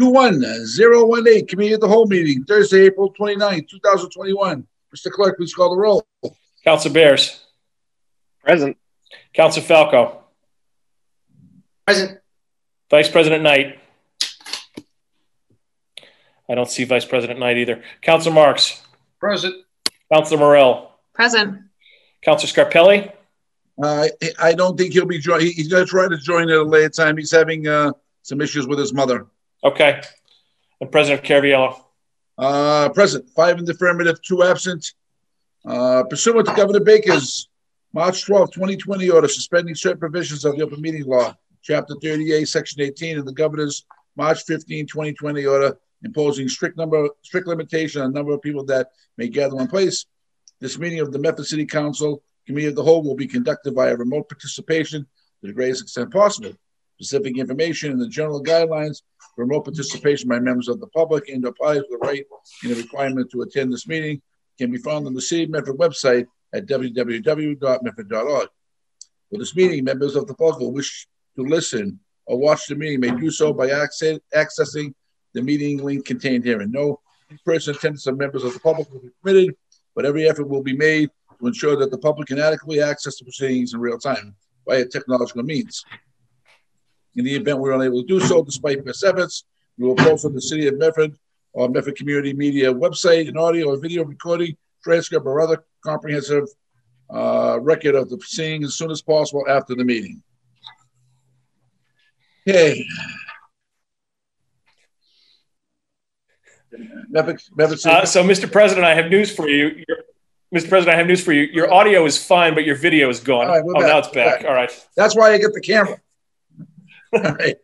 21018, Committee of the Whole Meeting, Thursday, April 29, 2021. Mr. Clerk, please call the roll. Councilor Bears. Present. Councilor Falco. Present. Vice President Knight. I don't see Vice President Knight either. Councilor Marks. Present. Councilor Morrell. Present. Councilor Scarpelli. I don't think he'll be joining. He's going to try to join at a later time. He's having some issues with his mother. Okay. And President Caraviello. Present. 5 in the affirmative, 2 absent. Pursuant to Governor Baker's March 12, 2020 order suspending certain provisions of the open meeting law, Chapter 38, Section 18, and the Governor's March 15, 2020 order imposing strict limitation on the number of people that may gather in place, this meeting of the Medford City Council Committee of the Whole will be conducted via remote participation to the greatest extent possible. Specific information and the general guidelines for remote participation by members of the public and applies to the right and the requirement to attend this meeting can be found on the City of Medford website at www.medford.org. For this meeting, members of the public who wish to listen or watch the meeting may do so by accessing the meeting link contained herein. No in-person attendance of members of the public will be permitted, but every effort will be made to ensure that the public can adequately access the proceedings in real time via technological means. In the event we are unable to do so, despite best efforts, we will post on the City of Medford or Medford Community Media website an audio or video recording, transcript, or other comprehensive record of the proceedings as soon as possible after the meeting. Okay. So, Mr. President, I have news for you. Mr. President, I have news for you. Your audio is fine, but your video is gone. Right, oh, back. Now it's back. All right. That's why I get the camera. All right.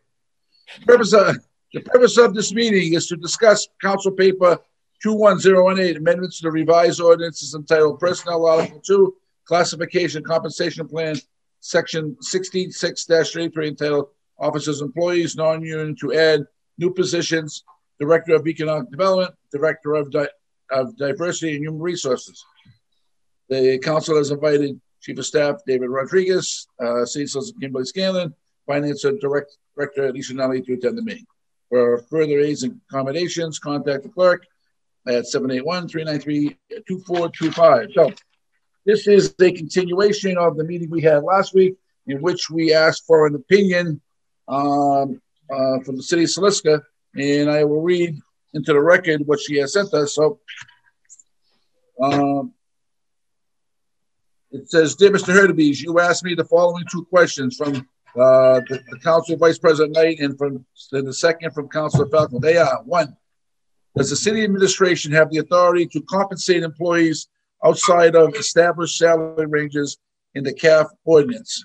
The purpose of this meeting is to discuss Council Paper 21018, amendments to the revised ordinances entitled Personnel Article 2, Classification Compensation Plan, Section 16(6)-33, entitled Officers, Employees, Non-Union, to add new positions: Director of Economic Development, Director of Diversity and Human Resources. The Council has invited Chief of Staff David Rodriguez, City Solicitor Kimberly Scanlon, Finance Director Alicia Nunley to attend the meeting. For further aids and accommodations, contact the clerk at 781-393-2425. So this is a continuation of the meeting we had last week, in which we asked for an opinion from the City Solicitor, and I will read into the record what she has sent us. So it says, "Dear Mr. Hurtubise, you asked me the following two questions from the Council Vice President Knight and the second from Councilor Falcon. They are: 1, does the city administration have the authority to compensate employees outside of established salary ranges in the CAF ordinance?"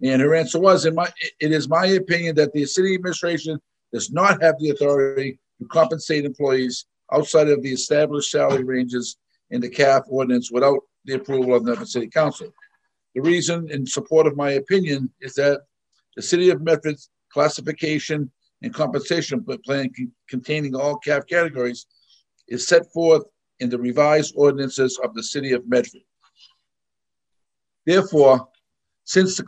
And her answer was, "It is my opinion that the city administration does not have the authority to compensate employees outside of the established salary ranges in the CAF ordinance without the approval of the City Council. The reason in support of my opinion is that the City of Medford's classification and compensation plan containing all CAF categories is set forth in the revised ordinances of the City of Medford. Therefore, since the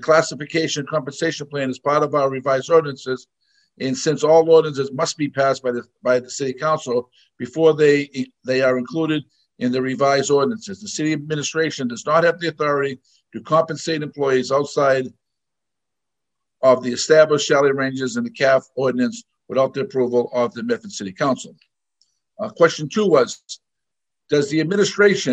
classification and compensation plan is part of our revised ordinances, and since all ordinances must be passed by the City Council before they are included in the revised ordinances, the city administration does not have the authority to compensate employees outside of the established salary ranges in the CAF ordinance without the approval of the Medford City Council." Question 2 was, does the city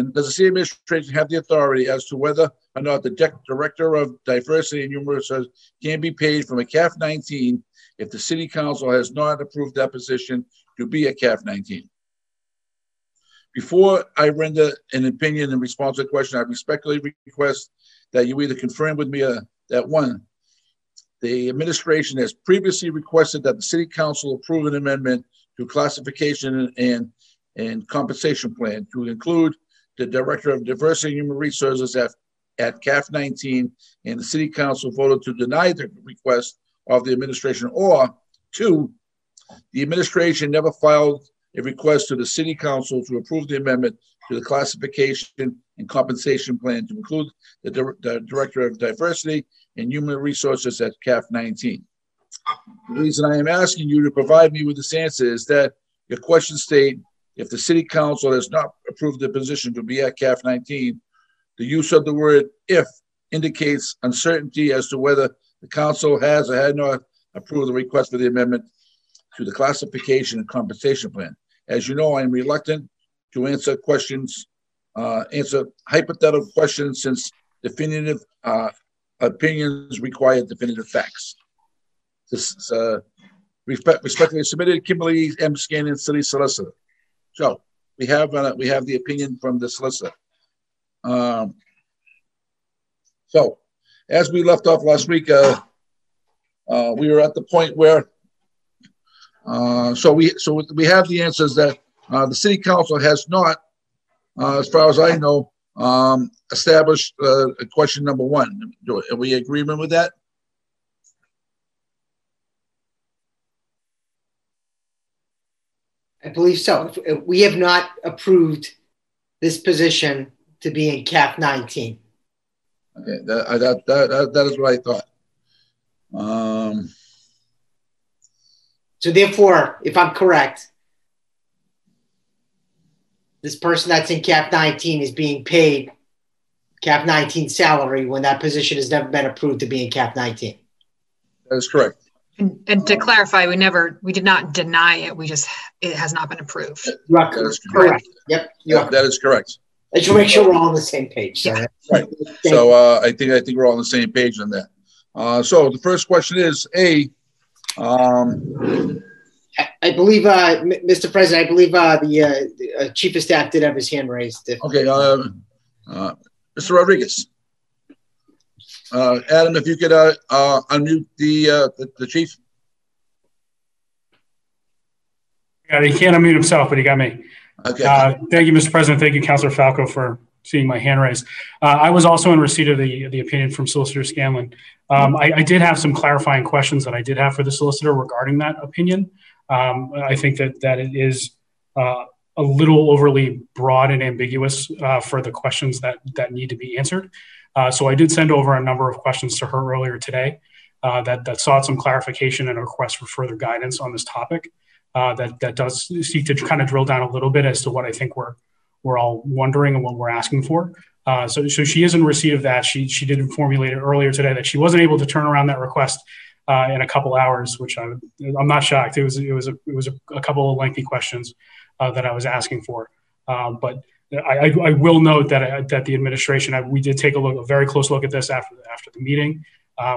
administration have the authority as to whether or not the Director of Diversity and Human Resources can be paid from a CAF 19 if the City Council has not approved that position to be a CAF 19? Before I render an opinion in response to the question, I respectfully request that you either confirm with me that 1, the administration has previously requested that the City Council approve an amendment to classification and compensation plan to include the Director of Diversity and Human Resources at CAF 19, and the City Council voted to deny the request of the administration, or 2, the administration never filed a request to the City Council to approve the amendment to the classification and compensation plan to include the Director of Diversity and Human Resources at CAF 19. The reason I am asking you to provide me with this answer is that your question states, if the city council has not approved the position to be at CAF 19, the use of the word if indicates uncertainty as to whether the council has or had not approved the request for the amendment to the classification and compensation plan. As you know, I am reluctant to answer questions, answer hypothetical questions, since definitive opinions require definitive facts. This is respectfully submitted, Kimberly M. Scanlon, City Solicitor. So we have the opinion from the solicitor. So as we left off last week, we were at the point where so we have the answers that the city council has not, as far as I know, established question number one. Are we in agreement with that? I believe so. We have not approved this position to be in CAF 19. Okay, that is what I thought. So therefore, if I'm correct, this person that's in CAF 19 is being paid CAF 19 salary when that position has never been approved to be in CAF 19. That is correct. And to clarify, we did not deny it. We just, it has not been approved. That is correct. Yep. Yep. That is correct. I should make sure we're all on the same page. So. Yeah. Right. So I think we're all on the same page on that. So the first question is A. I believe, Mr. President, I believe the Chief of Staff did have his hand raised. Okay. Mr. Rodriguez. Adam, if you could unmute the chief. Yeah, he can't unmute himself, but he got me. Okay. Thank you, Mr. President. Thank you, Councilor Falco, for seeing my hand raised. I was also in receipt of the opinion from Solicitor Scanlon. I did have some clarifying questions that I did have for the solicitor regarding that opinion. I think that it is a little overly broad and ambiguous for the questions that need to be answered. So I did send over a number of questions to her earlier today that sought some clarification and a request for further guidance on this topic that does seek to kind of drill down a little bit as to what I think we're all wondering and what we're asking for. So she is in receipt of that. She did formulate it earlier today that she wasn't able to turn around that request in a couple hours, which I'm not shocked. It was a couple of lengthy questions that I was asking for, but I will note that the administration, we did take a very close look at this after the meeting.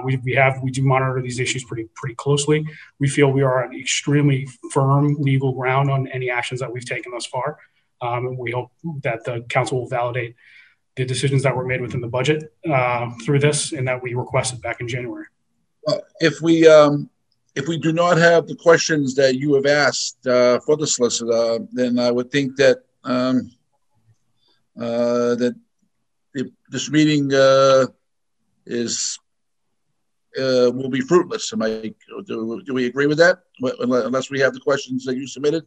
We do monitor these issues pretty closely. We feel we are on extremely firm legal ground on any actions that we've taken thus far. And we hope that the council will validate the decisions that were made within the budget through this, and that we requested back in January. If we do not have the questions that you have asked for the solicitor, then I would think that that if this meeting will be fruitless. Do we agree with that? Unless we have the questions that you submitted?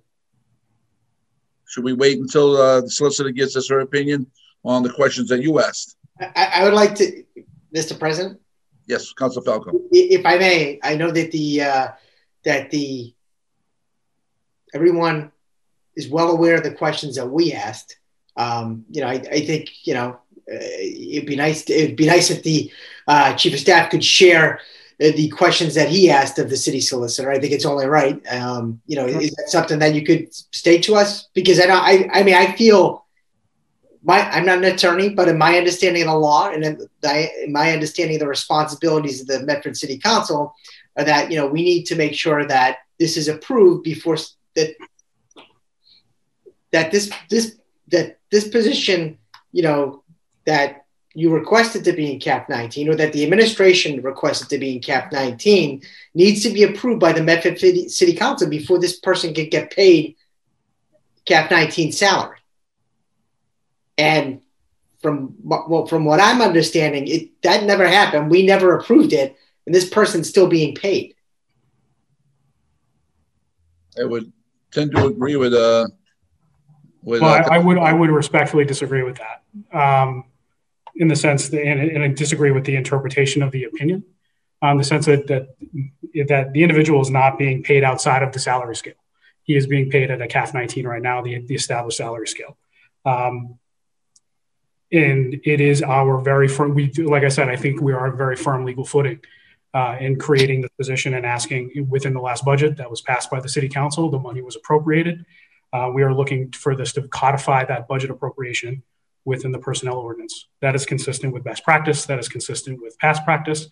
Should we wait until the solicitor gives us her opinion on the questions that you asked? I would like to, Mr. President? Yes, Councilor Falco. If I may, I know that everyone is well aware of the questions that we asked. I think, it'd be nice if the Chief of Staff could share the questions that he asked of the city solicitor. I think it's only right. Is that something that you could state to us? Because I'm not an attorney, but in my understanding of the law and in my understanding of the responsibilities of the Medford City Council are that, we need to make sure that this is approved before that this position, that you requested to be in CAF 19 or that the administration requested to be in CAF 19 needs to be approved by the Medford City Council before this person can get paid CAF 19 salary. And from what I'm understanding, that never happened. We never approved it, and this person's still being paid. I would tend to agree with I would respectfully disagree with that, in the sense that, and I disagree with the interpretation of the opinion, in the sense that that the individual is not being paid outside of the salary scale. He is being paid at a CAF 19 right now, the established salary scale. And it is our very firm, like I said, I think we are a very firm legal footing in creating the position and asking within the last budget that was passed by the city council, the money was appropriated. We are looking for this to codify that budget appropriation within the personnel ordinance. That is consistent with best practice, that is consistent with past practice,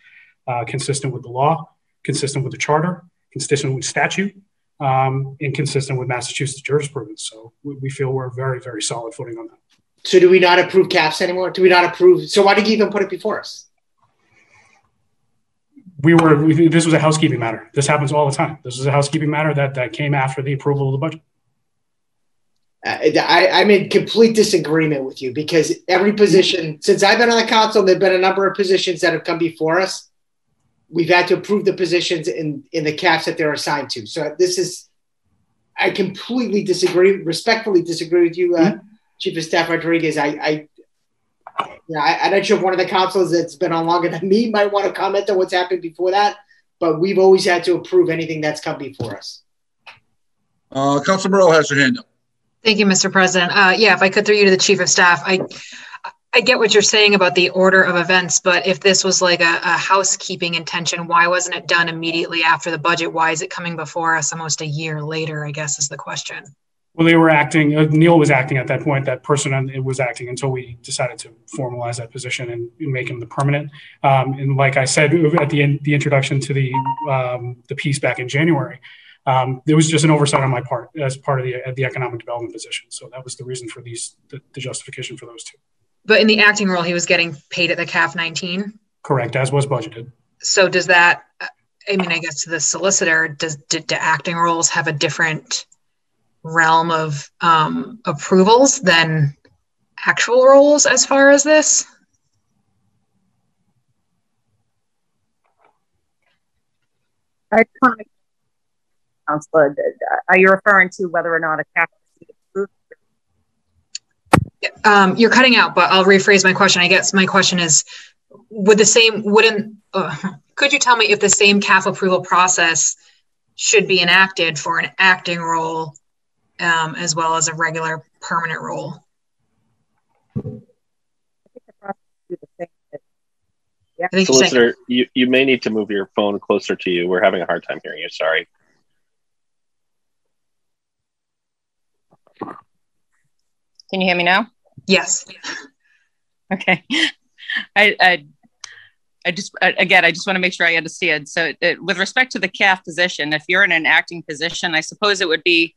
consistent with the law, consistent with the charter, consistent with statute, and consistent with Massachusetts jurisprudence. So we feel we're very, very solid footing on that. So do we not approve CAFs anymore? Do we not approve? So why did you even put it before us? This was a housekeeping matter. This happens all the time. This is a housekeeping matter that came after the approval of the budget. I'm in complete disagreement with you because every position, since I've been on the council, there've been a number of positions that have come before us. We've had to approve the positions in the CAFs that they're assigned to. So this is, I completely disagree, respectfully disagree with you, Chief of Staff Rodriguez. I'm not sure if one of the councils that's been on longer than me might want to comment on what's happened before that, but we've always had to approve anything that's come before us. Council Burrow has your hand up. Thank you, Mr. President. Yeah, if I could through you to the Chief of Staff, I get what you're saying about the order of events, but if this was like a housekeeping intention, why wasn't it done immediately after the budget? Why is it coming before us almost a year later, I guess is the question. Well, they were acting, Neil was acting at that point, that person was acting until we decided to formalize that position and make him the permanent. And like I said, at the introduction to the piece back in January, there was just an oversight on my part as part of the economic development position. So that was the reason for the justification for those two. But in the acting role, he was getting paid at the CAF 19? Correct, as was budgeted. So does that, I mean, I guess the solicitor, did the acting roles have a different realm of approvals than actual roles as far as this? I just want to, Councilor, are you referring to whether or not a CAF? You're cutting out, but I'll rephrase my question. I guess my question is, could you tell me if the same CAF approval process should be enacted for an acting role as well as a regular permanent role? Yeah. Solicitor, you may need to move your phone closer to you. We're having a hard time hearing you, sorry. Can you hear me now? Yes. Okay. I just want to make sure I understand. So with respect to the CAF position, if you're in an acting position, I suppose it would be,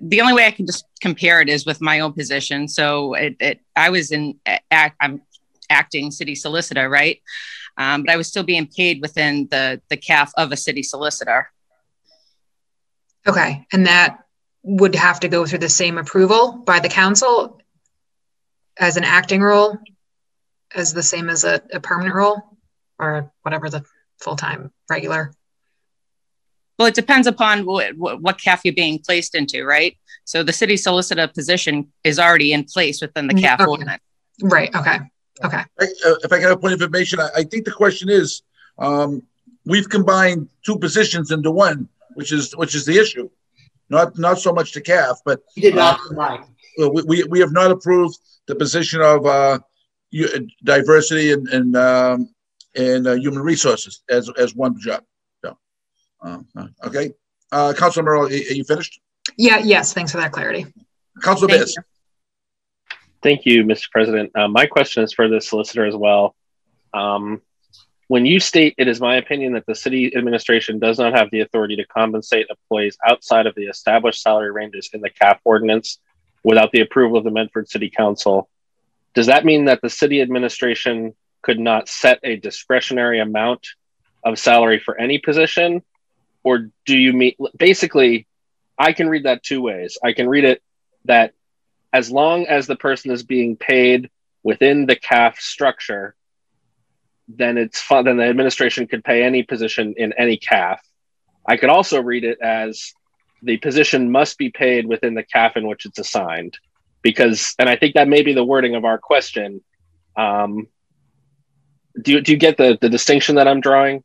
the only way I can just compare it is with my own position. So I'm acting city solicitor, right? But I was still being paid within the CAF of a city solicitor. Okay. And that would have to go through the same approval by the council as an acting role, as the same as a permanent role, or whatever the full-time regular? Well, it depends upon what CAF you're being placed into, right? So the city solicitor position is already in place within the CAF ordinance. Right, okay, okay. If I got a point of information, I think the question is, we've combined two positions into one, which is the issue. Not so much to CAF, but he did not we have not approved the position of diversity and human resources as one job. So, okay, Councilor Merrill, are you finished? Yeah. Yes. Thanks for that clarity, Councilor Biz. Thank you, Mr. President. My question is for the solicitor as well. When you state, "It is my opinion that the city administration does not have the authority to compensate employees outside of the established salary ranges in the CAF ordinance without the approval of the Medford City Council," does that mean that the city administration could not set a discretionary amount of salary for any position? Or do you mean, basically, I can read that two ways. I can read it that as long as the person is being paid within the CAF structure, then it's fun. Then the administration could pay any position in any CAF. I could also read it as the position must be paid within the CAF in which it's assigned, because, and I think that may be the wording of our question. Do you get the distinction that I'm drawing?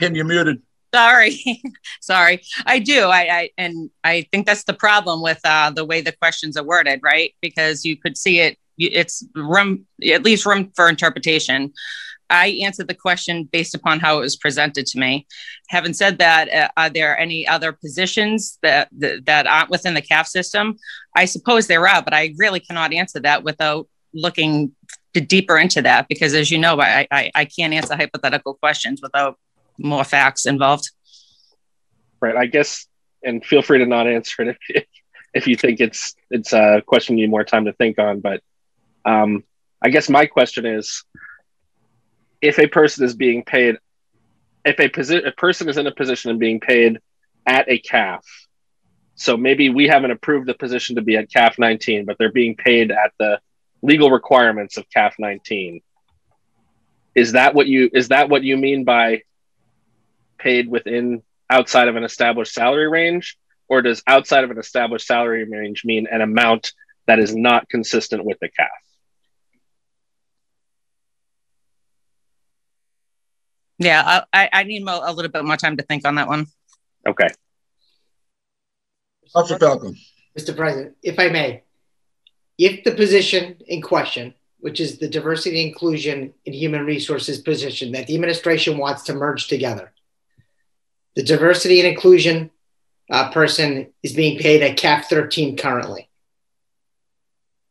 Kim, you're muted. Sorry. Sorry. I do. I think that's the problem with the way the questions are worded, right? Because you could see it, it's room, at least room for interpretation. I answered the question based upon how it was presented to me. Having said that, are there any other positions that aren't within the CAF system? I suppose there are, but I really cannot answer that without looking deeper into that, because as you know, I can't answer hypothetical questions without more facts involved. Right, I guess, and feel free to not answer it if you think it's a question you need more time to think on, but I guess my question is, if a person is being paid, if a person is in a position and being paid at a CAF, so maybe we haven't approved the position to be at CAF 19, but they're being paid at the legal requirements of CAF 19. Is that what you mean by paid within outside of an established salary range, or does outside of an established salary range mean an amount that is not consistent with the CAF? Yeah, I need a little bit more time to think on that one. Okay. Dr. Falcon. Mr. President, if I may, if the position in question, which is the diversity, inclusion, and human resources position that the administration wants to merge together, the diversity and inclusion person is being paid at CAF 13 currently.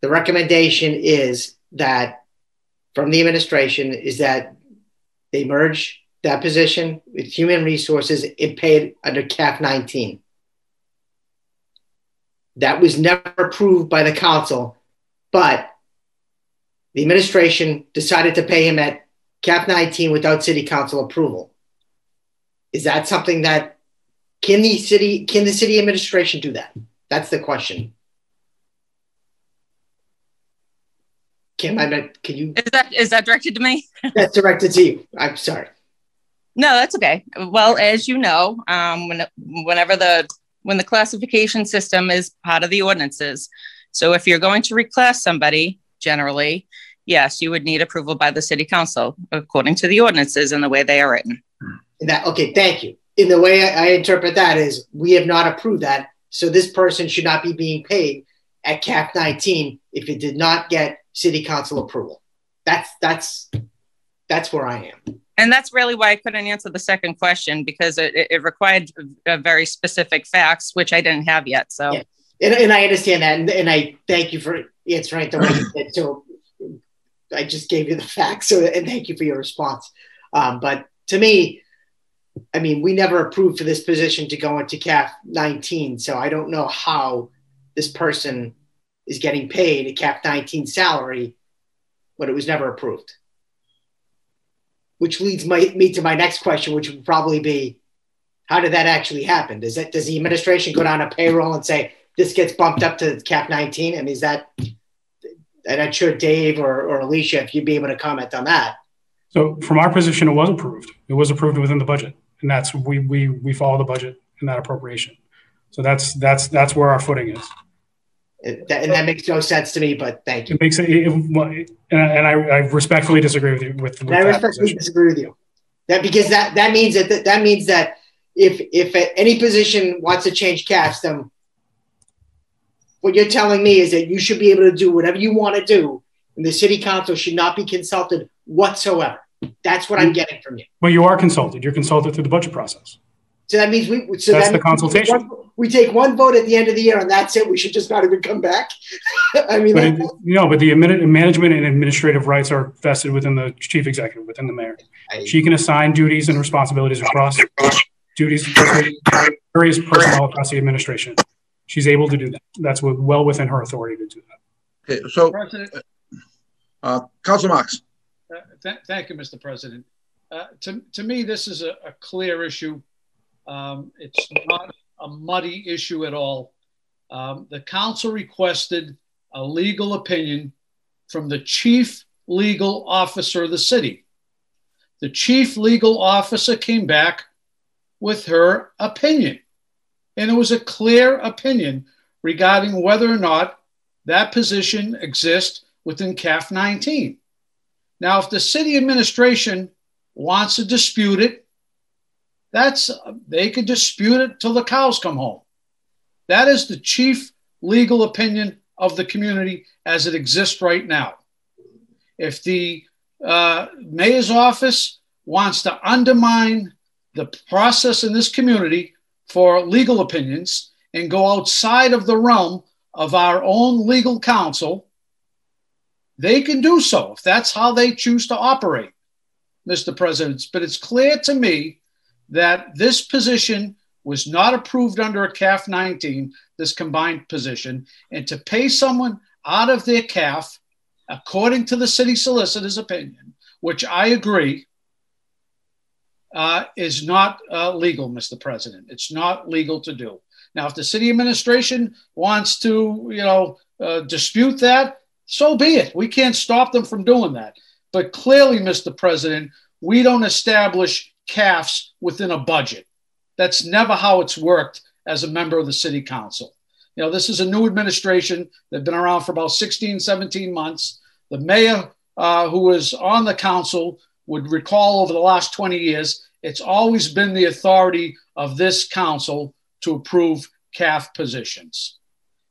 The recommendation is that, from the administration, is that they merge that position with human resources and paid under CAF 19. That was never approved by the council, but the administration decided to pay him at CAF 19 without city council approval. Is that something that, can the city administration do that? That's the question. Kim, can you? Is that directed to me? That's directed to you. I'm sorry. No, that's okay. Well, as you know, when the classification system is part of the ordinances, so if you're going to reclass somebody, generally, yes, you would need approval by the city council according to the ordinances and the way they are written. Okay, thank you. In the way I interpret that is, we have not approved that, so this person should not be being paid at CAF 19 if it did not get city council approval. That's where I am. And that's really why I couldn't answer the second question, because it required very specific facts, which I didn't have yet. So, yeah. And I understand that. And I thank you for answering it the way you did. So I just gave you the facts. So, and thank you for your response. But to me, I mean, we never approved for this position to go into CAF 19. So I don't know how this person is getting paid a CAF 19 salary, but it was never approved. Which leads me to my next question, which would probably be, how did that actually happen? Does the administration go down a payroll and say, this gets bumped up to CAF 19? And is that, and I'm sure Dave or Alicia, if you'd be able to comment on that. So from our position, it was approved. It was approved within the budget. And that's, we follow the budget and that appropriation. So that's where our footing is. And that makes no sense to me, but thank you. It makes I respectfully disagree with you. I respectfully disagree with you. That means that if any position wants to change CAFs, then what you're telling me is that you should be able to do whatever you want to do, and the city council should not be consulted whatsoever. That's what I'm getting from you. Well, you are consulted. You're consulted through the budget process. So that means that's the consultation. We take one vote at the end of the year, and that's it. We should just not even come back. I mean, but the management and administrative rights are vested within the chief executive, within the mayor. She can assign duties and responsibilities across duties, various personnel across the administration. She's able to do that. That's well within her authority to do that. Okay, so, Councilor Marks. Thank you, Mr. President. To me, this is a clear issue. It's not a muddy issue at all. The council requested a legal opinion from the chief legal officer of the city. The chief legal officer came back with her opinion, and it was a clear opinion regarding whether or not that position exists within CAF 19. Now, if the city administration wants to dispute it, That's, they could dispute it till the cows come home. That is the chief legal opinion of the community as it exists right now. If the mayor's office wants to undermine the process in this community for legal opinions and go outside of the realm of our own legal counsel, they can do so if that's how they choose to operate, Mr. President. But it's clear to me that this position was not approved under a CAF 19, this combined position, and to pay someone out of their CAF, according to the city solicitor's opinion, which I agree, is not legal, Mr. President. It's not legal to do. Now, if the city administration wants to, dispute that, so be it. We can't stop them from doing that. But clearly, Mr. President, we don't establish CAFs within a budget. That's never how it's worked as a member of the city council. You know, this is a new administration. They've been around for about 16, 17 months. The mayor who was on the council would recall over the last 20 years, it's always been the authority of this council to approve CAF positions.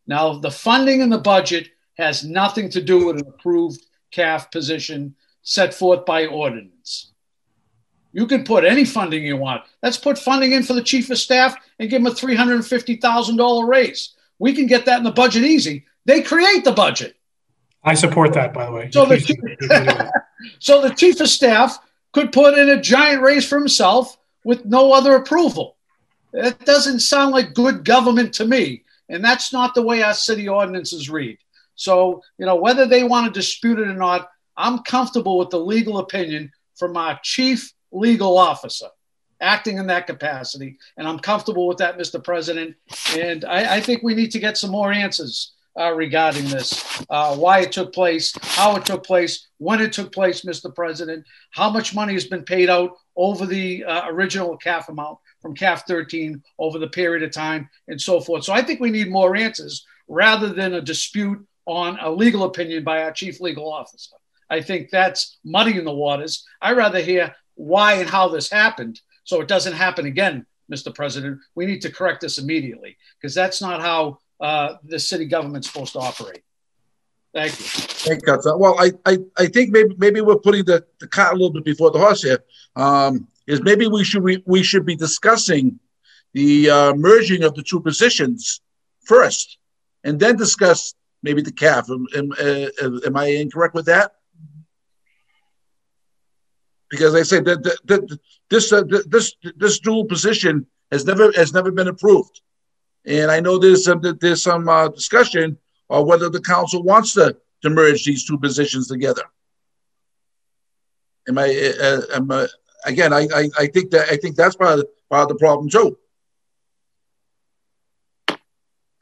Now, the funding in the budget has nothing to do with an approved CAF position set forth by ordinance. You can put any funding you want. Let's put funding in for the chief of staff and give him a $350,000 raise. We can get that in the budget easy. They create the budget. I support that, by the way. So the chief of staff could put in a giant raise for himself with no other approval. That doesn't sound like good government to me. And that's not the way our city ordinances read. So, you know, whether they want to dispute it or not, I'm comfortable with the legal opinion from our chief legal officer acting in that capacity. And I'm comfortable with that, Mr. President. And I think we need to get some more answers regarding this, why it took place, how it took place, when it took place, Mr. President, how much money has been paid out over the original CAF amount from CAF 13 over the period of time and so forth. So I think we need more answers rather than a dispute on a legal opinion by our chief legal officer. I think that's muddying the waters. I'd rather hear why and how this happened so it doesn't happen again, Mr. President. We need to correct this immediately because that's not how the city government's supposed to operate. Thank you. Thank you. Well, I think maybe we're putting the cart a little bit before the horse here. Is maybe we should be discussing the merging of the two positions first, and then discuss maybe the CAF. Am I incorrect with that? Because I say that this dual position has never been approved, and I know there's some discussion on whether the council wants to merge these two positions together. Am I? Again, I think that that's part of the problem too.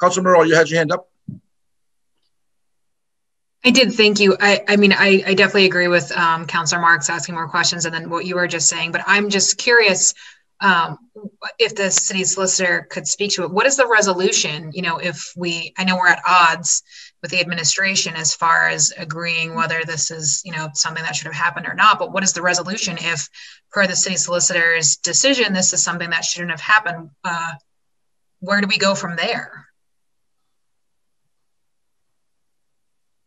Councilman Merrill, you had your hand up. I did. Thank you. I mean, I definitely agree with Councilor Marks asking more questions, and then what you were just saying. But I'm just curious if the city solicitor could speak to it. What is the resolution? You know, if we, I know we're at odds with the administration as far as agreeing whether this is, you know, something that should have happened or not, but what is the resolution if, per the city solicitor's decision, this is something that shouldn't have happened? Where do we go from there?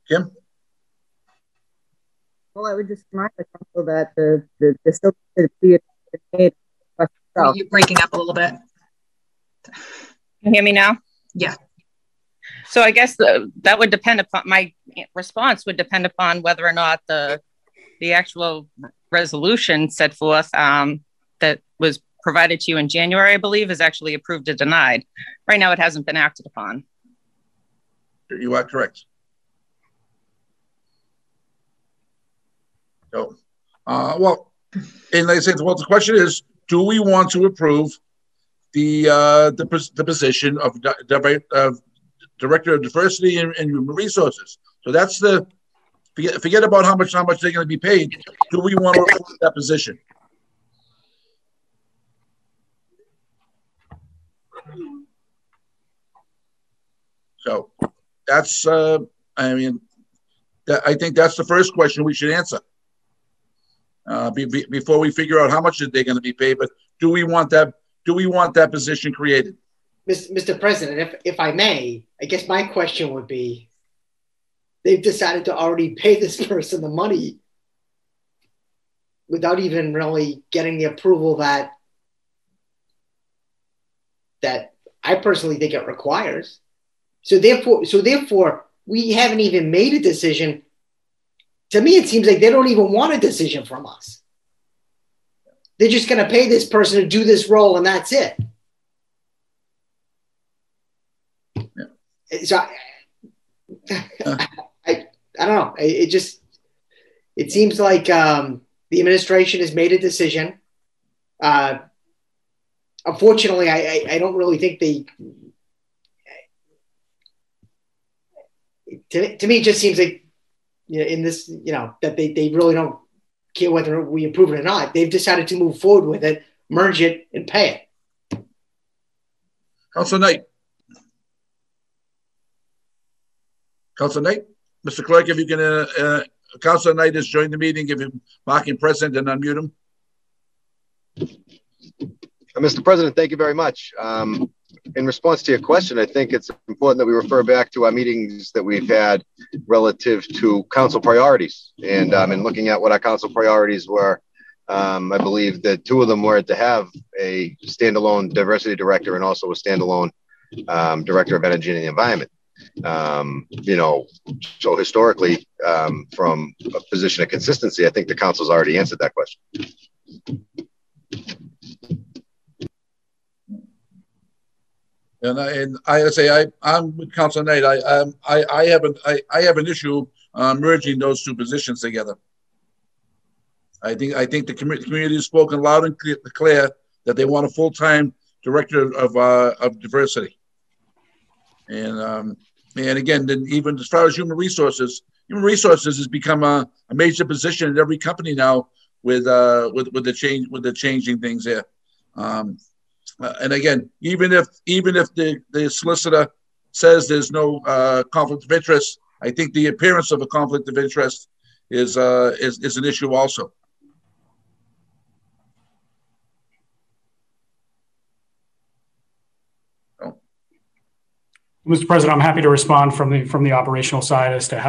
Kim? Well, I would just remind the council that the solicitor is made. You're breaking up a little bit. Can you hear me now? Yeah. So I guess that would depend upon, my response would depend upon whether or not the actual resolution set forth that was provided to you in January, I believe, is actually approved or denied. Right now, it hasn't been acted upon. You are correct. So, well, and like I said, well, the question is, do we want to approve the position of Director of Diversity and Human Resources? So that's the, forget about how much they're going to be paid. Do we want to approve that position? So that's, I mean, I think that's the first question we should answer before we figure out how much they're going to be paid. But Do we want that? Do we want that position created? Mr. President, if I may, I guess my question would be, they've decided to already pay this person the money without even really getting the approval that I personally think it requires. So therefore, we haven't even made a decision. To me, it seems like they don't even want a decision from us. They're just going to pay this person to do this role, and that's it. Yeah. So I don't know. It seems like the administration has made a decision. Unfortunately, I don't really think they. To me, it just seems like, you know, in this, you know, that they really don't care whether we approve it or not. They've decided to move forward with it, merge it, and pay it. Councilor Knight. Councilor Knight, Mr. Clerk, if you can, Councilor Knight has joined the meeting. Give him marking present and unmute him. Mr. President, thank you very much. In response to your question, I think it's important that we refer back to our meetings that we've had relative to council priorities. And in looking at what our council priorities were, I believe that two of them were to have a standalone diversity director and also a standalone director of energy and the environment. You know, so historically, from a position of consistency, I think the council's already answered that question. And I say I'm with Councilor Knight. I have an issue merging those two positions together. I think the community has spoken loud and clear that they want a full-time director of diversity. And again, then even as far as human resources has become a major position in every company now with the changing things there. And again, even if the solicitor says there's no conflict of interest, I think the appearance of a conflict of interest is an issue also. Oh. Mr. President, I'm happy to respond from the operational side as to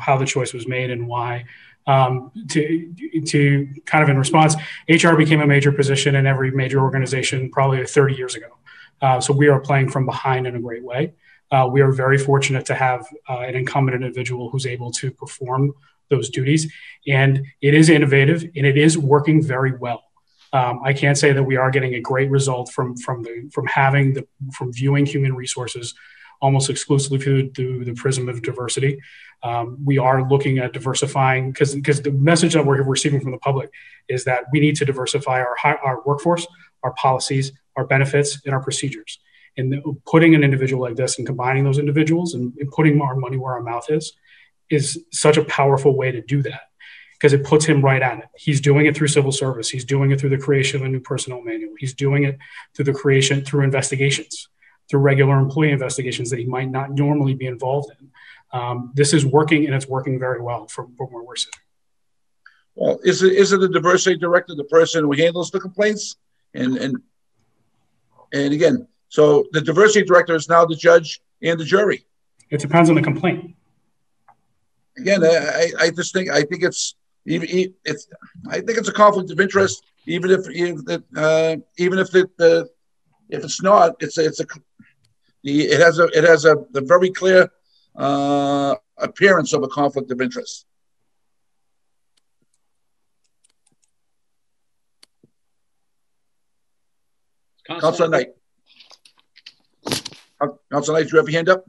how the choice was made and why. To kind of in response, HR became a major position in every major organization probably 30 years ago. So we are playing from behind in a great way. We are very fortunate to have an incumbent individual who's able to perform those duties. And it is innovative and it is working very well. I can't say that we are getting a great result from viewing human resources almost exclusively through the prism of diversity. We are looking at diversifying because the message that we're receiving from the public is that we need to diversify our workforce, our policies, our benefits, and our procedures. And putting an individual like this and combining those individuals and putting our money where our mouth is such a powerful way to do that because it puts him right at it. He's doing it through civil service. He's doing it through the creation of a new personnel manual. He's doing it through the creation, through investigations, through regular employee investigations that he might not normally be involved in. This is working, and it's working very well from where we're sitting. Well, is it the diversity director, the person who handles the complaints? And again, so the diversity director is now the judge and the jury. It depends on the complaint. Again, I think it's a conflict of interest, even if it's not, it has a very clear appearance of a conflict of interest. Councilor Knight. Councilor Knight, do you have your hand up?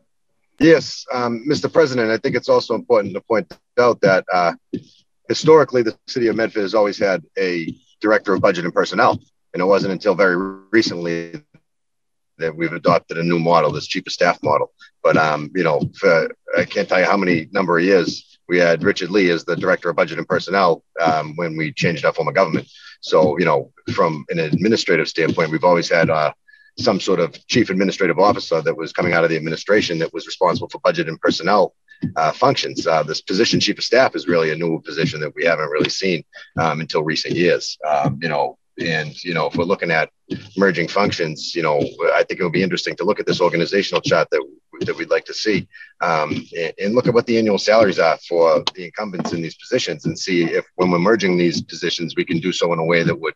Yes, Mr. President, I think it's also important to point out that historically the city of Medford has always had a director of budget and personnel. And it wasn't until very recently that we've adopted a new model, this cheaper staff model. But, you know, I can't tell you how many number of years we had Richard Lee as the director of budget and personnel when we changed our form of government. So, you know, from an administrative standpoint, we've always had some sort of chief administrative officer that was coming out of the administration that was responsible for budget and personnel functions. This position, chief of staff, is really a new position that we haven't really seen until recent years. You know, And, you know, if we're looking at merging functions, you know, I think it would be interesting to look at this organizational chart that we'd like to see, and look at what the annual salaries are for the incumbents in these positions, and see if when we're merging these positions, we can do so in a way that would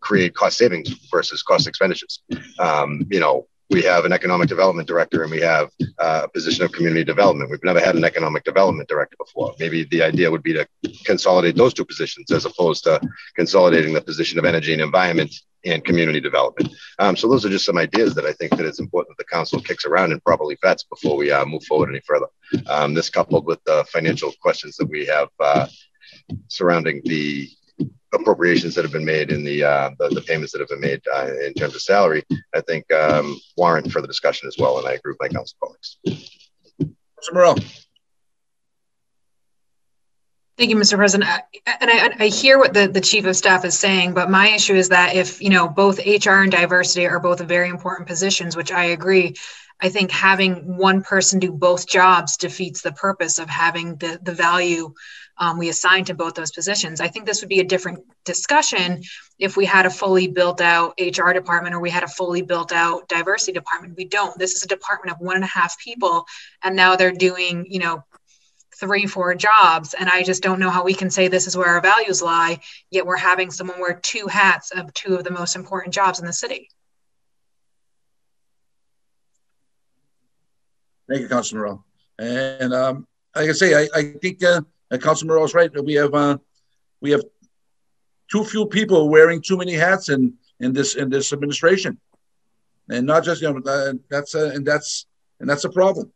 create cost savings versus cost expenditures. You know, we have an economic development director, and we have a position of community development. We've never had an economic development director before. Maybe the idea would be to consolidate those two positions as opposed to consolidating the position of energy and environment and community development. So those are just some ideas that I think that it's important that the council kicks around and probably vets before we move forward any further. This coupled with the financial questions that we have surrounding the appropriations that have been made in the payments that have been made in terms of salary, I think warrant further discussion as well. And I agree with my council colleagues. Mr. Morrell. Thank you, Mr. President. And I hear what the chief of staff is saying, but my issue is that if, you know, both HR and diversity are both very important positions, which I agree, I think having one person do both jobs defeats the purpose of having the value we assign to both those positions. I think this would be a different discussion if we had a fully built out HR department or we had a fully built out diversity department. We don't. This is a department of 1.5 people, and now they're doing, you know, 3-4 jobs. And I just don't know how we can say this is where our values lie, yet we're having someone wear 2 hats of 2 of the most important jobs in the city. Thank you, Councilor Morrell. And like I say, I think Councilor Morrell is right. We have too few people wearing too many hats in this administration, and not just, you know, that's a problem.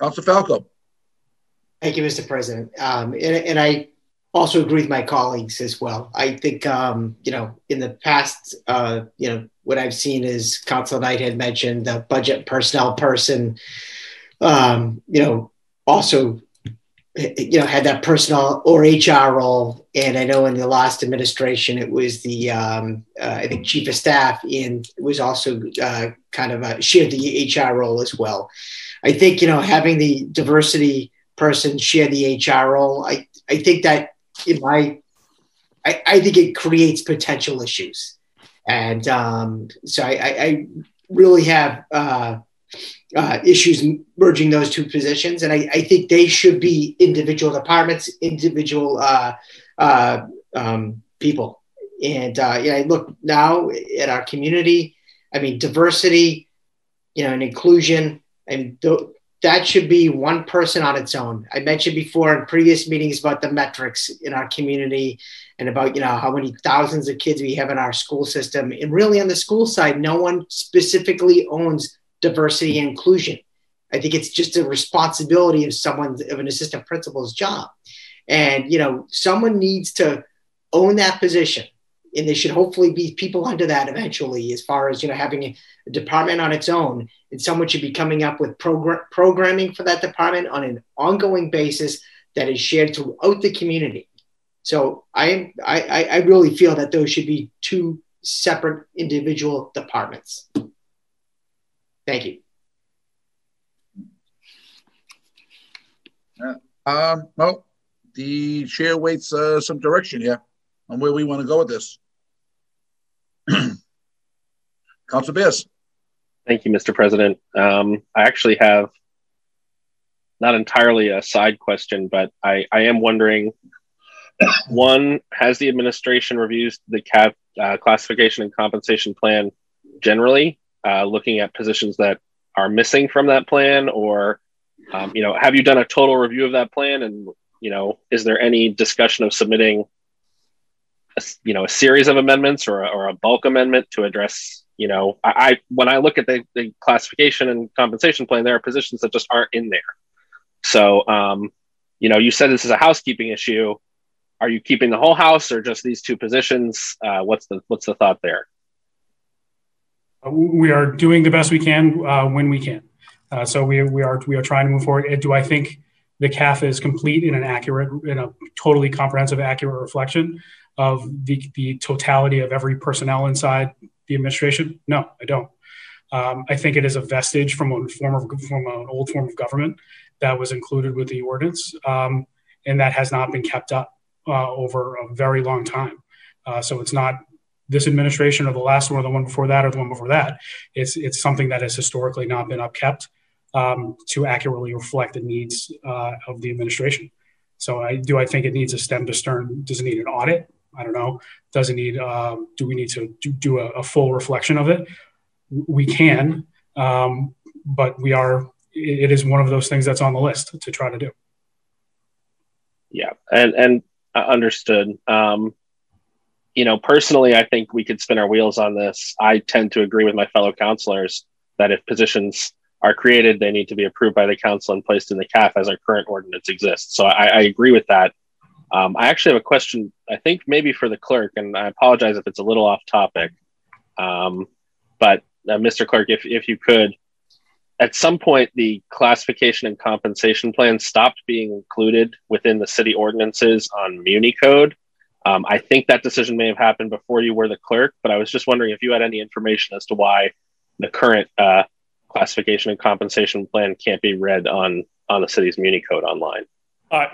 Councilor Falco. Thank you, Mr. President. And I also agree with my colleagues as well. I think, you know, in the past, you know, what I've seen is Councilor Knight had mentioned the budget personnel person, you know, also, you know, had that personnel or HR role. And I know in the last administration, it was the, I think, chief of staff, and it was also kind of shared the HR role as well. I think, you know, having the diversity person share the HR role, I think that in my, I think it creates potential issues. And so I really have issues merging those two positions. And I think they should be individual departments, individual people. And yeah, I look now at our community, I mean, diversity, you know, and inclusion, and that should be one person on its own. I mentioned before in previous meetings about the metrics in our community and about, you know, how many thousands of kids we have in our school system. And really on the school side, no one specifically owns diversity and inclusion. I think it's just a responsibility of someone, of an assistant principal's job. And, you know, someone needs to own that position. And there should hopefully be people under that eventually, as far as, you know, having a department on its own, and someone should be coming up with programming for that department on an ongoing basis that is shared throughout the community. So I really feel that those should be 2 separate individual departments. Thank you. Well, the chair waits some direction here on where we want to go with this. Councilor Beers. Thank you, Mr. President. I actually have not entirely a side question, but I am wondering, one, has the administration reviewed the classification and compensation plan generally, looking at positions that are missing from that plan? Or, you know, have you done a total review of that plan? And, you know, is there any discussion of submitting you know, a series of amendments or a bulk amendment to address, you know, when I look at the classification and compensation plan, there are positions that just aren't in there. So, you know, you said this is a housekeeping issue. Are you keeping the whole house or just these 2 positions? What's the thought there? We are doing the best we can when we can. So we are trying to move forward. Do I think the CAF is complete in an accurate, in a totally comprehensive, accurate reflection of the totality of every personnel inside the administration? No, I don't. I think it is a vestige from an old form of government that was included with the ordinance, and that has not been kept up over a very long time. So it's not this administration or the last one or the one before that or the one before that. It's something that has historically not been upkept to accurately reflect the needs of the administration. So I think it needs a stem to stern. Does it need an audit? I don't know. Does it need, do we need to do a full reflection of it? We can, but it is one of those things that's on the list to try to do. Yeah. And understood. You know, personally, I think we could spin our wheels on this. I tend to agree with my fellow counselors that if positions are created, they need to be approved by the council and placed in the CAF as our current ordinance exists. So I agree with that. I actually have a question, I think maybe for the clerk, and I apologize if it's a little off topic. But Mr. Clerk, if you could, at some point, the classification and compensation plan stopped being included within the city ordinances on Muni Code. I think that decision may have happened before you were the clerk, but I was just wondering if you had any information as to why the current classification and compensation plan can't be read on the city's Muni Code online.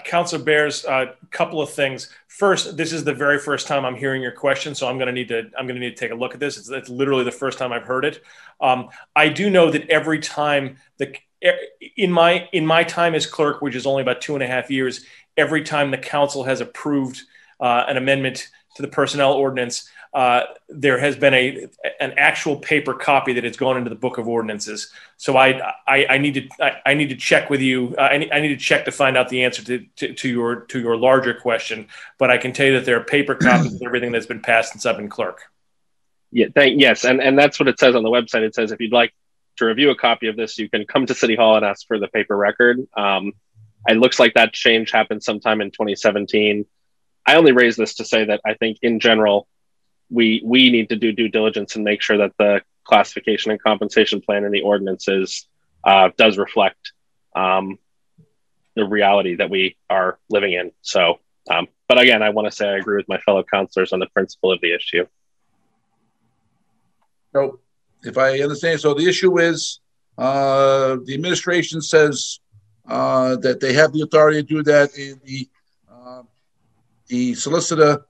Councilor Bears, a couple of things. First, this is the very first time I'm hearing your question, so I'm going to need to take a look at this. It's literally the first time I've heard it. I do know that every time in my time as clerk, which is only about 2.5 years, every time the council has approved an amendment to the personnel ordinance, there has been an actual paper copy that has gone into the book of ordinances. So I need to check with you. I need to check to find out the answer to your larger question. But I can tell you that there are paper copies of everything that's been passed since I've been clerk. Yeah. Yes. And that's what it says on the website. It says if you'd like to review a copy of this, you can come to City Hall and ask for the paper record. It looks like that change happened sometime in 2017. I only raise this to say that I think in general, we need to do due diligence and make sure that the classification and compensation plan in the ordinances does reflect the reality that we are living in. So, but again, I want to say I agree with my fellow counselors on the principle of the issue. So if I understand, so the issue is the administration says that they have the authority to do that. In the solicitor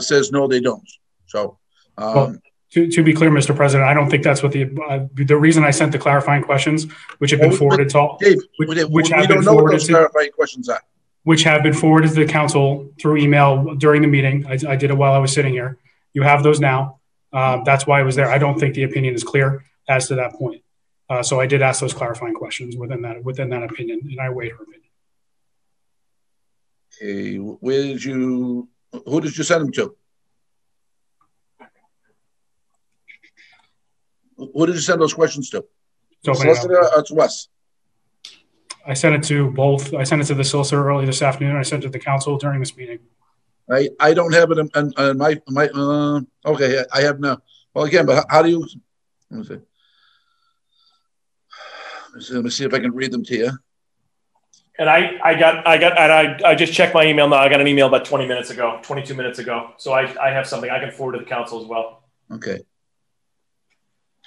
says, no, they don't. So, well, to be clear, Mr. President, I don't think that's what the reason I sent the clarifying questions, which have been forwarded to all, which have been forwarded to the council through email during the meeting. I did it while I was sitting here. You have those now. That's why I was there. I don't think the opinion is clear as to that point. So I did ask those clarifying questions within that opinion, and I weighed her opinion. Okay, who did you send them to? Who did you send those questions to? Solicitor or to us? I sent it to both. I sent it to the solicitor early this afternoon. I sent it to the council during this meeting. I don't have it in my okay, I have no. Well, again, but how do you? Let me see if I can read them to you. And I just checked my email now. I got an email about 20 minutes ago, 22 minutes ago. So I have something I can forward to the council as well. Okay.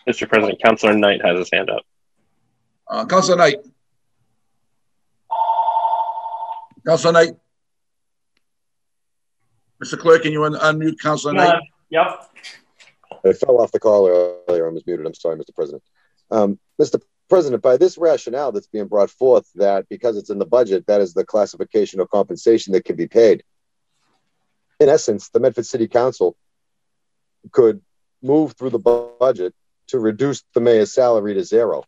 Mr. President, Councilor Knight has his hand up. Councilor Knight. Councilor Knight. Mr. Clerk, can you unmute Councilor Knight? Yep. I fell off the call earlier. I was muted. I'm sorry, Mr. President. Mr. President, by this rationale that's being brought forth that because it's in the budget, that is the classification or compensation that can be paid. In essence, the Medford City Council could move through the budget to reduce the mayor's salary to zero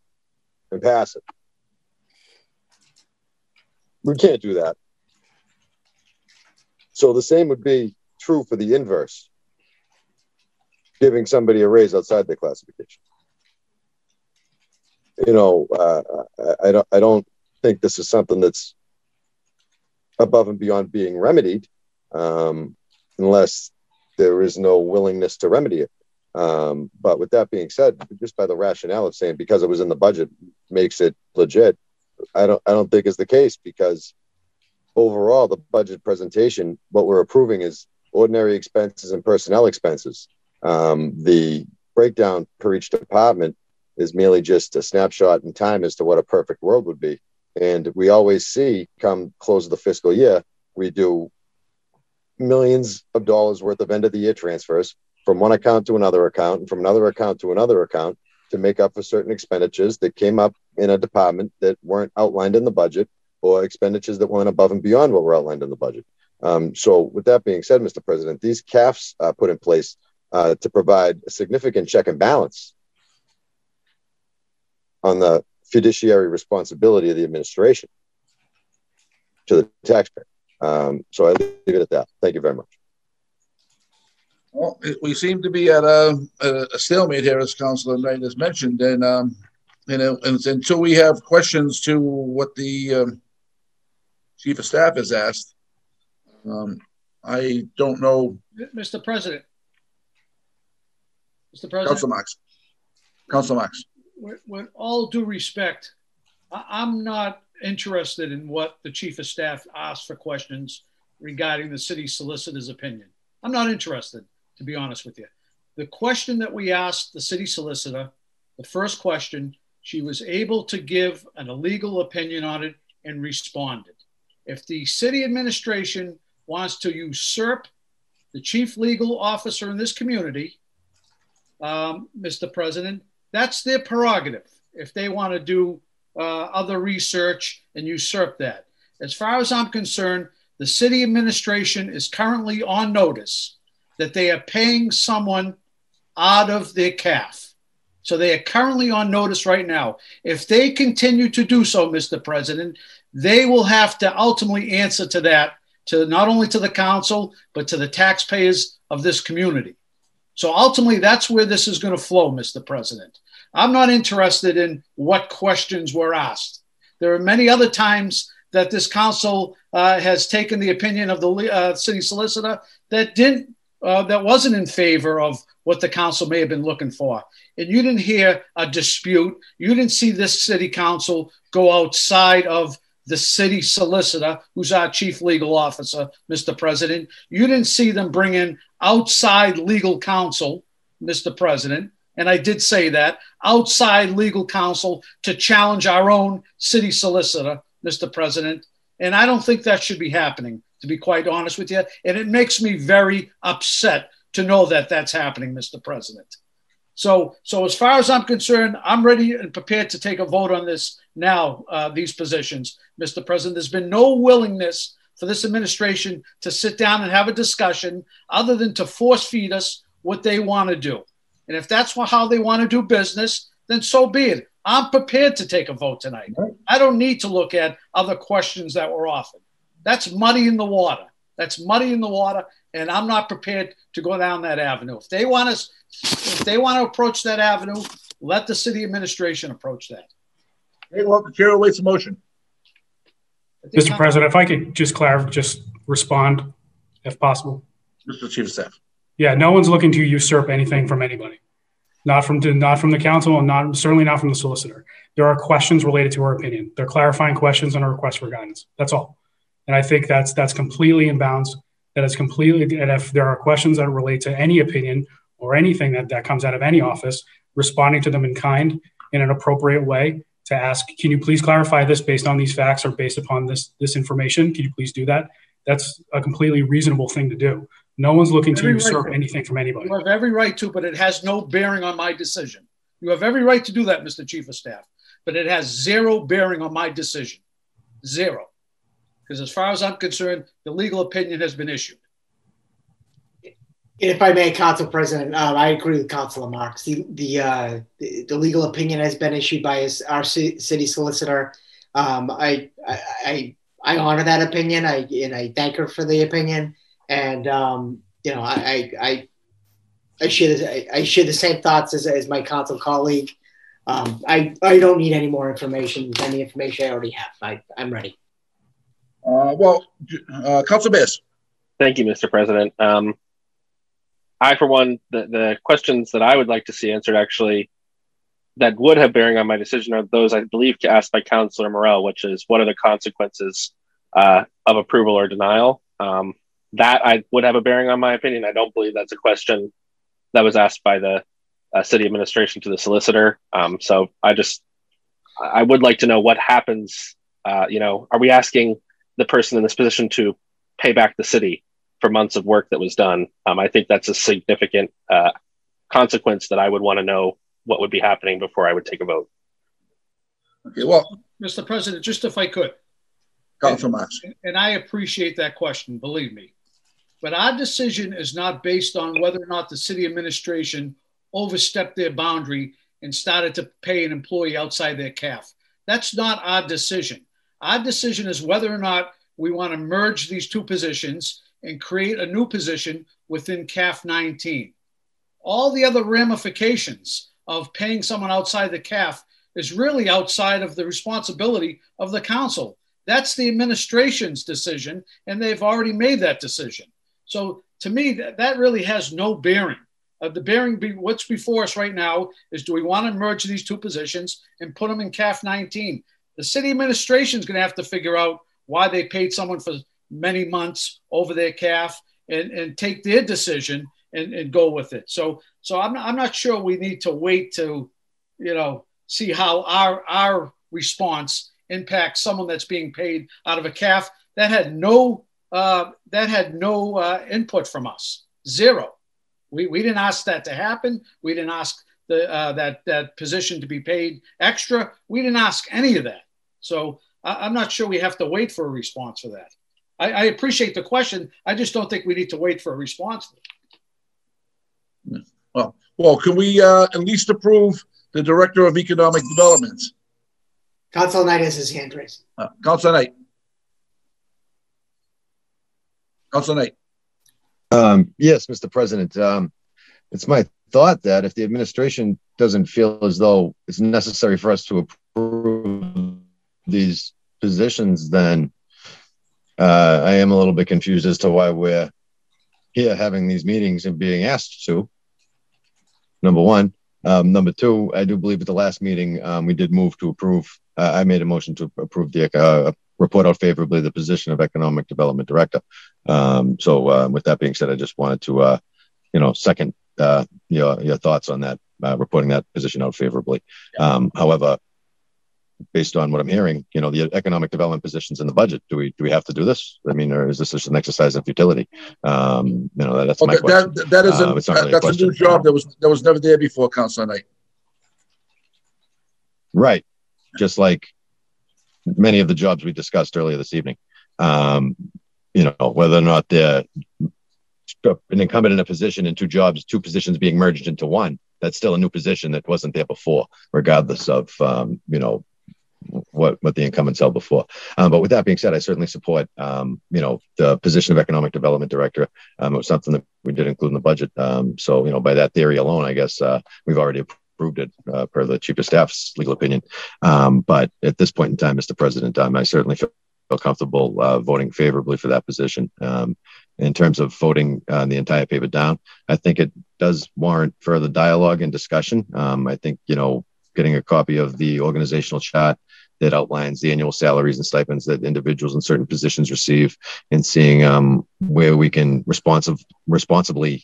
and pass it. We can't do that. So the same would be true for the inverse, giving somebody a raise outside the classification. You know, I don't think this is something that's above and beyond being remedied unless there is no willingness to remedy it. But with that being said, just by the rationale of saying because it was in the budget makes it legit, I don't think is the case, because overall the budget presentation, what we're approving is ordinary expenses and personnel expenses. The breakdown per each department is merely just a snapshot in time as to what a perfect world would be. And we always see come close of the fiscal year, we do millions of dollars worth of end of the year transfers from one account to another account and from another account to another account to make up for certain expenditures that came up in a department that weren't outlined in the budget, or expenditures that went above and beyond what were outlined in the budget. So with that being said, Mr. President, these CAFs are put in place to provide a significant check and balance on the fiduciary responsibility of the administration to the taxpayer. So I leave it at that. Thank you very much. Well, we seem to be at a stalemate here, as Councilor Knight has mentioned, and until we have questions to what the Chief of Staff has asked, I don't know. Mr. President. Mr. President. Councilor Marks. Councilor Marks. With all due respect, I'm not interested in what the Chief of Staff asked for questions regarding the city solicitor's opinion. I'm not interested, to be honest with you. The question that we asked the city solicitor, the first question, she was able to give an illegal opinion on it and responded. If the city administration wants to usurp the chief legal officer in this community, Mr. President, that's their prerogative if they want to do other research and usurp that. As far as I'm concerned, the city administration is currently on notice that they are paying someone out of their CAF. So they are currently on notice right now. If they continue to do so, Mr. President, they will have to ultimately answer to that, to not only to the council, but to the taxpayers of this community. So ultimately, that's where this is going to flow, Mr. President. I'm not interested in what questions were asked. There are many other times that this council has taken the opinion of the city solicitor that wasn't in favor of what the council may have been looking for. And you didn't hear a dispute. You didn't see this city council go outside of the city solicitor, who's our chief legal officer, Mr. President. You didn't see them bring in outside legal counsel, Mr. President, and I did say that, outside legal counsel to challenge our own city solicitor, Mr. President. And I don't think that should be happening, to be quite honest with you. And it makes me very upset to know that that's happening, Mr. President. So as far as I'm concerned, I'm ready and prepared to take a vote on this now, these positions, Mr. President. There's been no willingness for this administration to sit down and have a discussion other than to force feed us what they want to do. And if that's how they want to do business, then so be it. I'm prepared to take a vote tonight. I don't need to look at other questions that were offered. That's muddy in the water. That's muddy in the water, and I'm not prepared to go down that avenue. If they want to approach that avenue, let the city administration approach that. Hey, well, the chair awaits a motion. Mr. President, if I could just respond, if possible. Mr. Chief of Staff. Yeah, no one's looking to usurp anything from anybody. Not from the council, and certainly not from the solicitor. There are questions related to our opinion. They're clarifying questions and a request for guidance. That's all. And I think that's completely in bounds. That is completely, and if there are questions that relate to any opinion or anything that comes out of any office, responding to them in kind in an appropriate way to ask, can you please clarify this based on these facts or based upon this information? Can you please do that? That's a completely reasonable thing to do. No one's looking to usurp anything from anybody. You have every right to, but it has no bearing on my decision. You have every right to do that, Mr. Chief of Staff, but it has zero bearing on my decision. Zero. Because as far as I'm concerned, the legal opinion has been issued. If I may, Council President, I agree with Councilor Marks. The legal opinion has been issued by our city solicitor. I honor that opinion. I thank her for the opinion. And I share the same thoughts as my council colleague. I don't need any more information than the information I already have. I'm ready. Council Bass. Thank you, Mr. President. I, for one, the questions that I would like to see answered actually that would have bearing on my decision are those I believe asked by Councilor Morrell, which is what are the consequences of approval or denial? That I would have a bearing on my opinion. I don't believe that's a question that was asked by the city administration to the solicitor. So I would like to know what happens. Are we asking the person in this position to pay back the city? for months of work that was done. I think that's a significant consequence that I would want to know what would be happening before I would take a vote. Okay, well, Mr. President, just if I could, and I appreciate that question, believe me, but our decision is not based on whether or not the city administration overstepped their boundary and started to pay an employee outside their CAF. That's not our decision. Our decision is whether or not we want to merge these two positions and create a new position within CAF 19. All the other ramifications of paying someone outside the CAF is really outside of the responsibility of the council. That's the administration's decision, and they've already made that decision. So to me, that really has no bearing. The bearing, what's before us right now is, do we want to merge these two positions and put them in CAF 19? The city administration is going to have to figure out why they paid someone for many months over their CAF and take their decision and go with it. So I'm not sure we need to wait to, see how our response impacts someone that's being paid out of a CAF that had no input from us. Zero. We didn't ask that to happen. We didn't ask that position to be paid extra. We didn't ask any of that. So I'm not sure we have to wait for a response for that. I appreciate the question. I just don't think we need to wait for a response. Well, can we at least approve the Director of Economic Development? Councilor Knight has his hand raised. Councilor Knight. Yes, Mr. President. It's my thought that if the administration doesn't feel as though it's necessary for us to approve these positions, then I am a little bit confused as to why we're here having these meetings and being asked to, number one. Number two, I do believe at the last meeting, we did move to approve. I made a motion to approve the report out favorably the position of Economic Development Director. So with that being said, I just wanted to, second your thoughts on that, reporting that position out favorably. However, based on what I'm hearing, the economic development positions in the budget, do we have to do this? I mean, or is this just an exercise of futility? That's okay, my question. That's really a new job that was never there before, Councilor Knight. Right, just like many of the jobs we discussed earlier this evening. Whether or not they're an incumbent in a position and two positions being merged into one, that's still a new position that wasn't there before, regardless of what the incumbents held before. But with that being said, I certainly support, the position of Economic Development Director. It was something that we did include in the budget. So by that theory alone, I guess we've already approved it per the Chief of Staff's legal opinion. But at this point in time, Mr. President, I certainly feel comfortable voting favorably for that position. In terms of voting the entire paper down, I think it does warrant further dialogue and discussion. I think, getting a copy of the organizational chart that outlines the annual salaries and stipends that individuals in certain positions receive, and seeing where we can responsibly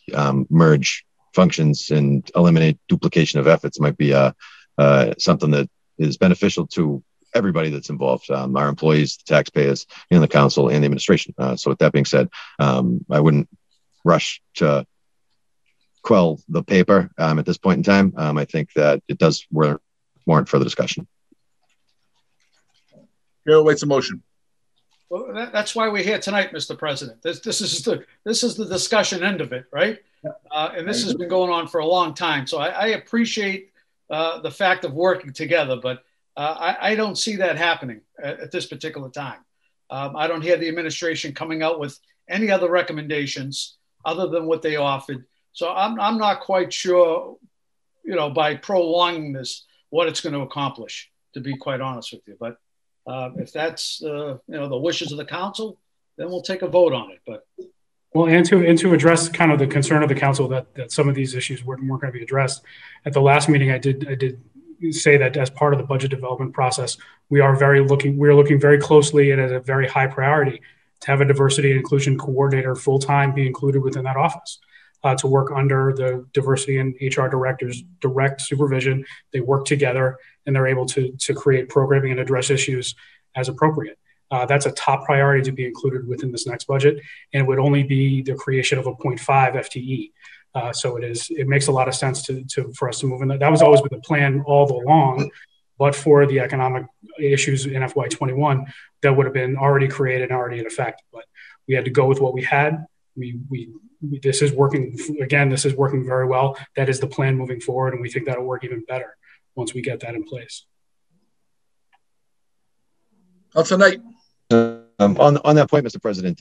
merge functions and eliminate duplication of efforts might be something that is beneficial to everybody that's involved, our employees, the taxpayers, and the council and the administration. So with that being said, I wouldn't rush to quell the paper at this point in time. I think that it does warrant further discussion. Chair awaits a motion. Well, that's why we're here tonight, Mr. President. This is the discussion end of it, right? And this has been going on for a long time. So I appreciate the fact of working together, but I don't see that happening at this particular time. I don't hear the administration coming out with any other recommendations other than what they offered. So I'm not quite sure, by prolonging this, what it's going to accomplish, to be quite honest with you. But if that's, the wishes of the council, then we'll take a vote on it. But well, and to address kind of the concern of the council that some of these issues weren't going to be addressed, at the last meeting I did say that as part of the budget development process, we are looking very closely and at a very high priority to have a diversity and inclusion coordinator full-time be included within that office. To work under the diversity and HR director's direct supervision. They work together and they're able to create programming and address issues as appropriate. That's a top priority to be included within this next budget, and it would only be the creation of a 0.5 FTE. So it makes a lot of sense for us to move in. That was always been the plan all along, but for the economic issues in FY21, that would have been already created and already in effect. But we had to go with what we had. This is working, again, this is working very well. That is the plan moving forward, and we think that'll work even better once we get that in place. Councilor Knight. On that point, Mr. President,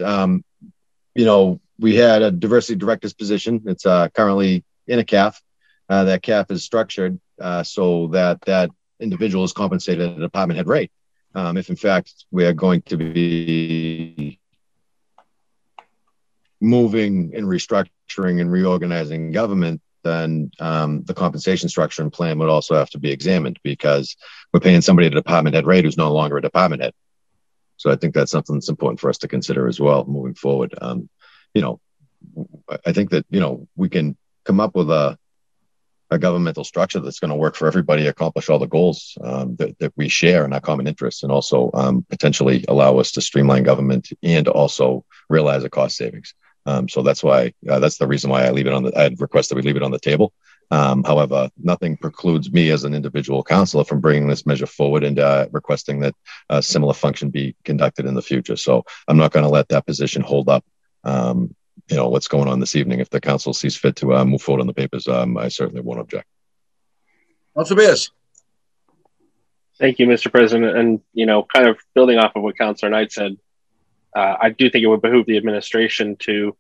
you know, we had a diversity director's position. It's currently in a CAF. That CAF is structured so that individual is compensated at a department head rate. If in fact we're going to be moving and restructuring and reorganizing government, then the compensation structure and plan would also have to be examined, because we're paying somebody at a department head rate who's no longer a department head. So I think that's something that's important for us to consider as well moving forward. You know, I think that, you know, we can come up with a governmental structure that's going to work for everybody, accomplish all the goals that we share in our common interests, and also potentially allow us to streamline government and also realize the cost savings. So that's why, that's the reason why I'd request that we leave it on the table. However, nothing precludes me as an individual counselor from bringing this measure forward and requesting that a similar function be conducted in the future. So I'm not going to let that position hold up, you know, what's going on this evening. If the council sees fit to move forward on the papers, I certainly won't object. Councilor Beers. Thank you, Mr. President. And, you know, kind of building off of what Councilor Knight said, I do think it would behoove the administration to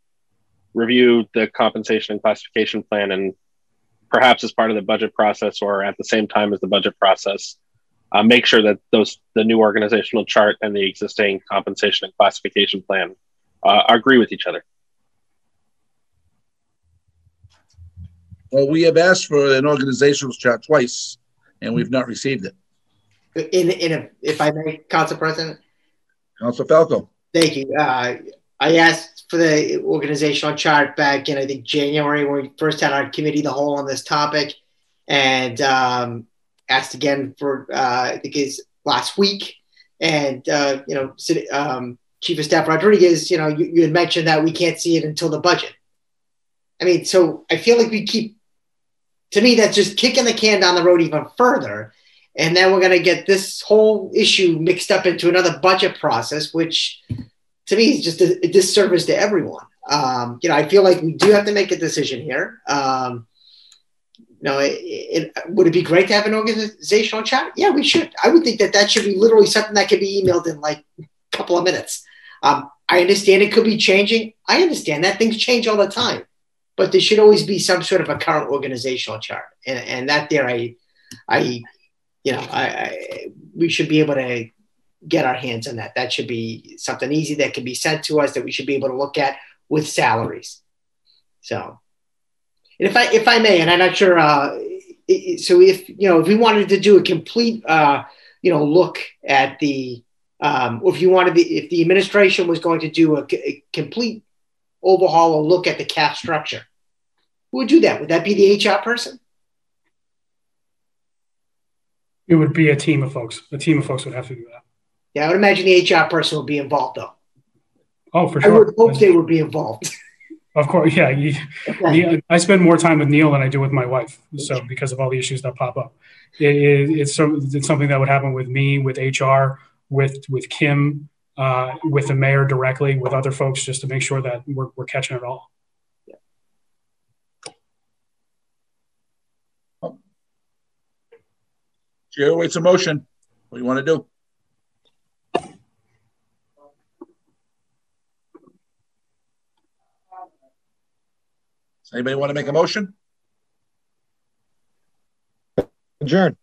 review the compensation and classification plan, and perhaps as part of the budget process or at the same time as the budget process, make sure that the new organizational chart and the existing compensation and classification plan agree with each other. Well, we have asked for an organizational chart twice, and we've not received it. If I may, Council President. Council Falco. Thank you. I asked for the organizational chart back in, I think, January, when we first had our committee the whole on this topic, and asked again for, I think it's last week. And, you know, Chief of Staff Rodriguez, you know, you had mentioned that we can't see it until the budget. I mean, so I feel like we keep, to me, that's just kicking the can down the road even further. And then we're going to get this whole issue mixed up into another budget process, which to me is just a disservice to everyone. You know, I feel like we do have to make a decision here. You know, would it be great to have an organizational chart? Yeah, we should. I would think that should be literally something that could be emailed in like a couple of minutes. I understand it could be changing. I understand that things change all the time, but there should always be some sort of a current organizational chart. And that there, you know, we should be able to get our hands on that. That should be something easy that can be sent to us that we should be able to look at with salaries. So, and if I may, and I'm not sure, so if, you know, if we wanted to do a complete, you know, look at the, if the administration was going to do a complete overhaul or look at the cap structure, who would do that? Would that be the HR person? It would be a team of folks. A team of folks would have to do that. Yeah, I would imagine the HR person would be involved, though. Oh, for sure. I would hope they would be involved. Of course, yeah. Neil, I spend more time with Neil than I do with my wife, so because of all the issues that pop up. It's something that would happen with me, with HR, with Kim, with the mayor directly, with other folks, just to make sure that we're catching it all. Chair awaits a motion. What do you want to do? Does anybody want to make a motion? Adjourn.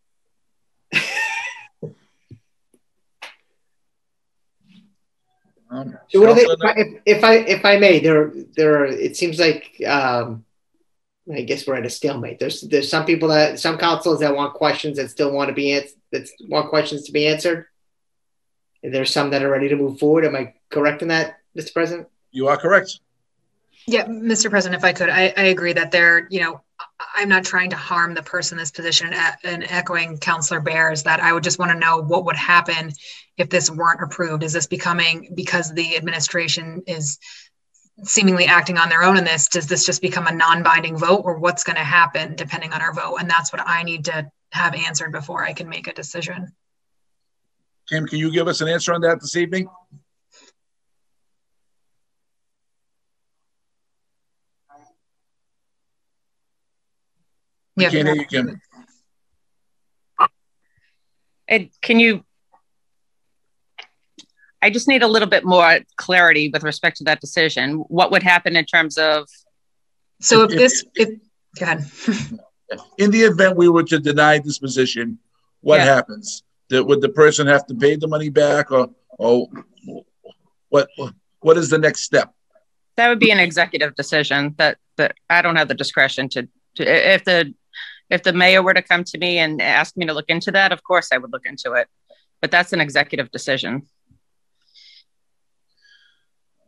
So what if I may, there are, it seems like I guess we're at a stalemate. There's some people that, some councils that want questions that still want to be answered, that want questions to be answered. And there's some that are ready to move forward. Am I correct in that, Mr. President? You are correct. Yeah, Mr. President, if I could, I agree that there, you know, I'm not trying to harm the person in this position, and echoing Counselor Bear's, that I would just want to know what would happen if this weren't approved. Is this becoming, because the administration is seemingly acting on their own in this, does this just become a non-binding vote, or what's going to happen depending on our vote? And that's what I need to have answered before I can make a decision. Kim, can you give us an answer on that this evening? Yeah. Can't hear you, Kim. And can you, I just need a little bit more clarity with respect to that decision. What would happen in terms of? So if go ahead. In the event we were to deny this position, what happens? Would the person have to pay the money back, or what is the next step? That would be an executive decision that I don't have the discretion to. If the mayor were to come to me and ask me to look into that, of course I would look into it, but that's an executive decision.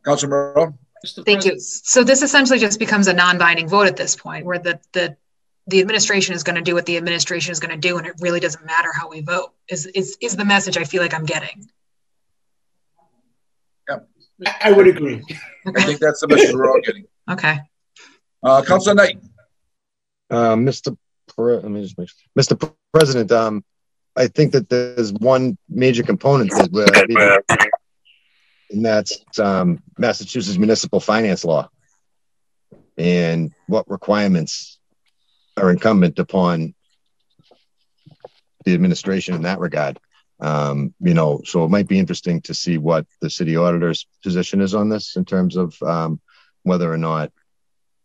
Councilor Murrow. Thank you. So this essentially just becomes a non-binding vote at this point, where the administration is going to do what the administration is going to do, and it really doesn't matter how we vote, is the message I feel like I'm getting. Yeah. I would agree. Okay. I think that's the message we're all getting. Okay. Councilor Knight. Mr. President, I think that there's one major component and that's Massachusetts municipal finance law, and what requirements are incumbent upon the administration in that regard. So it might be interesting to see what the city auditor's position is on this in terms of whether or not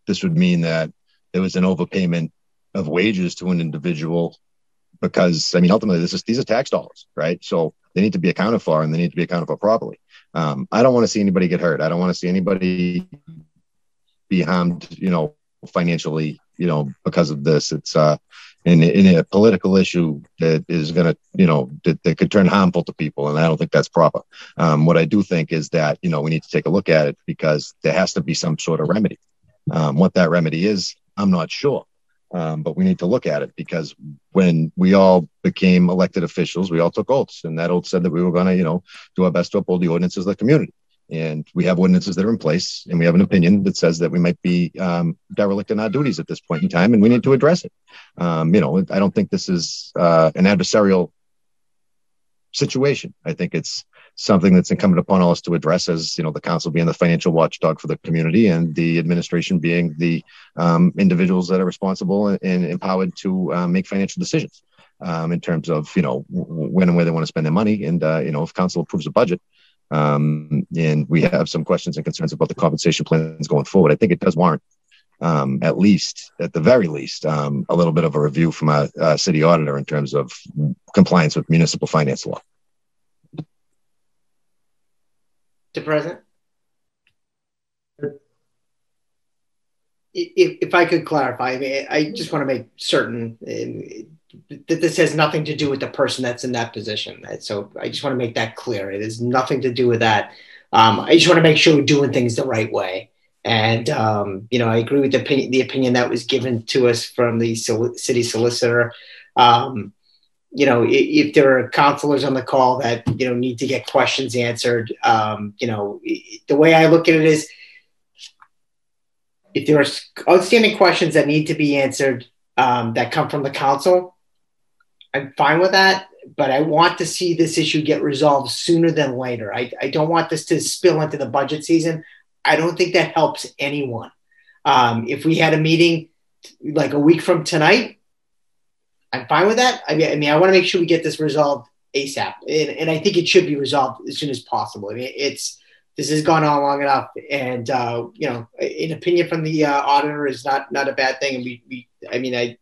this would mean that there was an overpayment of wages to an individual, because, I mean, ultimately these are tax dollars, right? So they need to be accounted for, and they need to be accounted for properly. I don't want to see anybody get hurt. I don't want to see anybody be harmed, financially, because of this. It's in a political issue that is going to, that could turn harmful to people. And I don't think that's proper. What I do think is that, we need to take a look at it, because there has to be some sort of remedy. What that remedy is, I'm not sure. But we need to look at it, because when we all became elected officials, we all took oaths, and that oath said that we were going to, do our best to uphold the ordinances of the community. And we have ordinances that are in place, and we have an opinion that says that we might be derelict in our duties at this point in time, and we need to address it. I don't think this is an adversarial situation. I think it's something that's incumbent upon us to address, as the council being the financial watchdog for the community, and the administration being the individuals that are responsible and empowered to make financial decisions in terms of when and where they want to spend their money, and if council approves a budget, and we have some questions and concerns about the compensation plans going forward, I think it does warrant at the very least a little bit of a review from our city auditor in terms of compliance with municipal finance law. Mr. President, if I could clarify, I just want to make certain that this has nothing to do with the person that's in that position. So I just want to make that clear. It has nothing to do with that. I just want to make sure we're doing things the right way. And, I agree with the opinion that was given to us from the city solicitor. If there are counselors on the call that, need to get questions answered, the way I look at it is, if there are outstanding questions that need to be answered that come from the council, I'm fine with that. But I want to see this issue get resolved sooner than later. I don't want this to spill into the budget season. I don't think that helps anyone. If we had a meeting like a week from tonight, I'm fine with that. I mean, I want to make sure we get this resolved ASAP, and I think it should be resolved as soon as possible. I mean, this has gone on long enough, and an opinion from the auditor is not a bad thing. And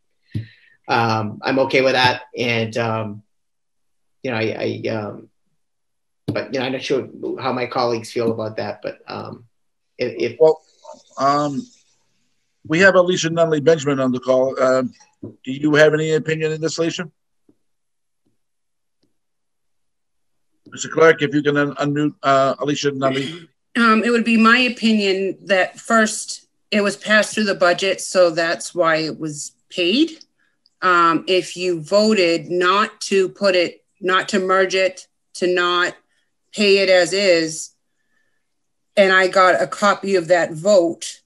I'm okay with that, and but I'm not sure how my colleagues feel about that, but we have Alicia Nunley-Benjamin on the call. Do you have any opinion in this, Alicia? Mr. Clerk, if you can unmute Alicia Nunley. It would be my opinion that first it was passed through the budget, so that's why it was paid. If you voted not to put it, not to merge it, to not pay it as is, and I got a copy of that vote,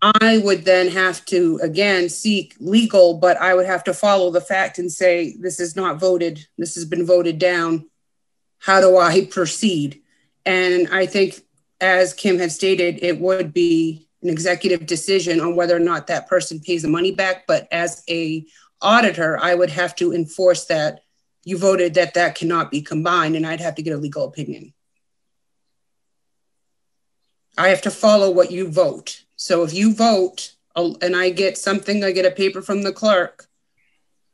I would then have to, again, seek legal, but I would have to follow the fact and say, this is not voted. This has been voted down. How do I proceed? And I think, as Kim had stated, it would be an executive decision on whether or not that person pays the money back. But as a auditor, I would have to enforce that you voted that that cannot be combined, and I'd have to get a legal opinion. I have to follow what you vote. So if you vote and I get something, I get a paper from the clerk,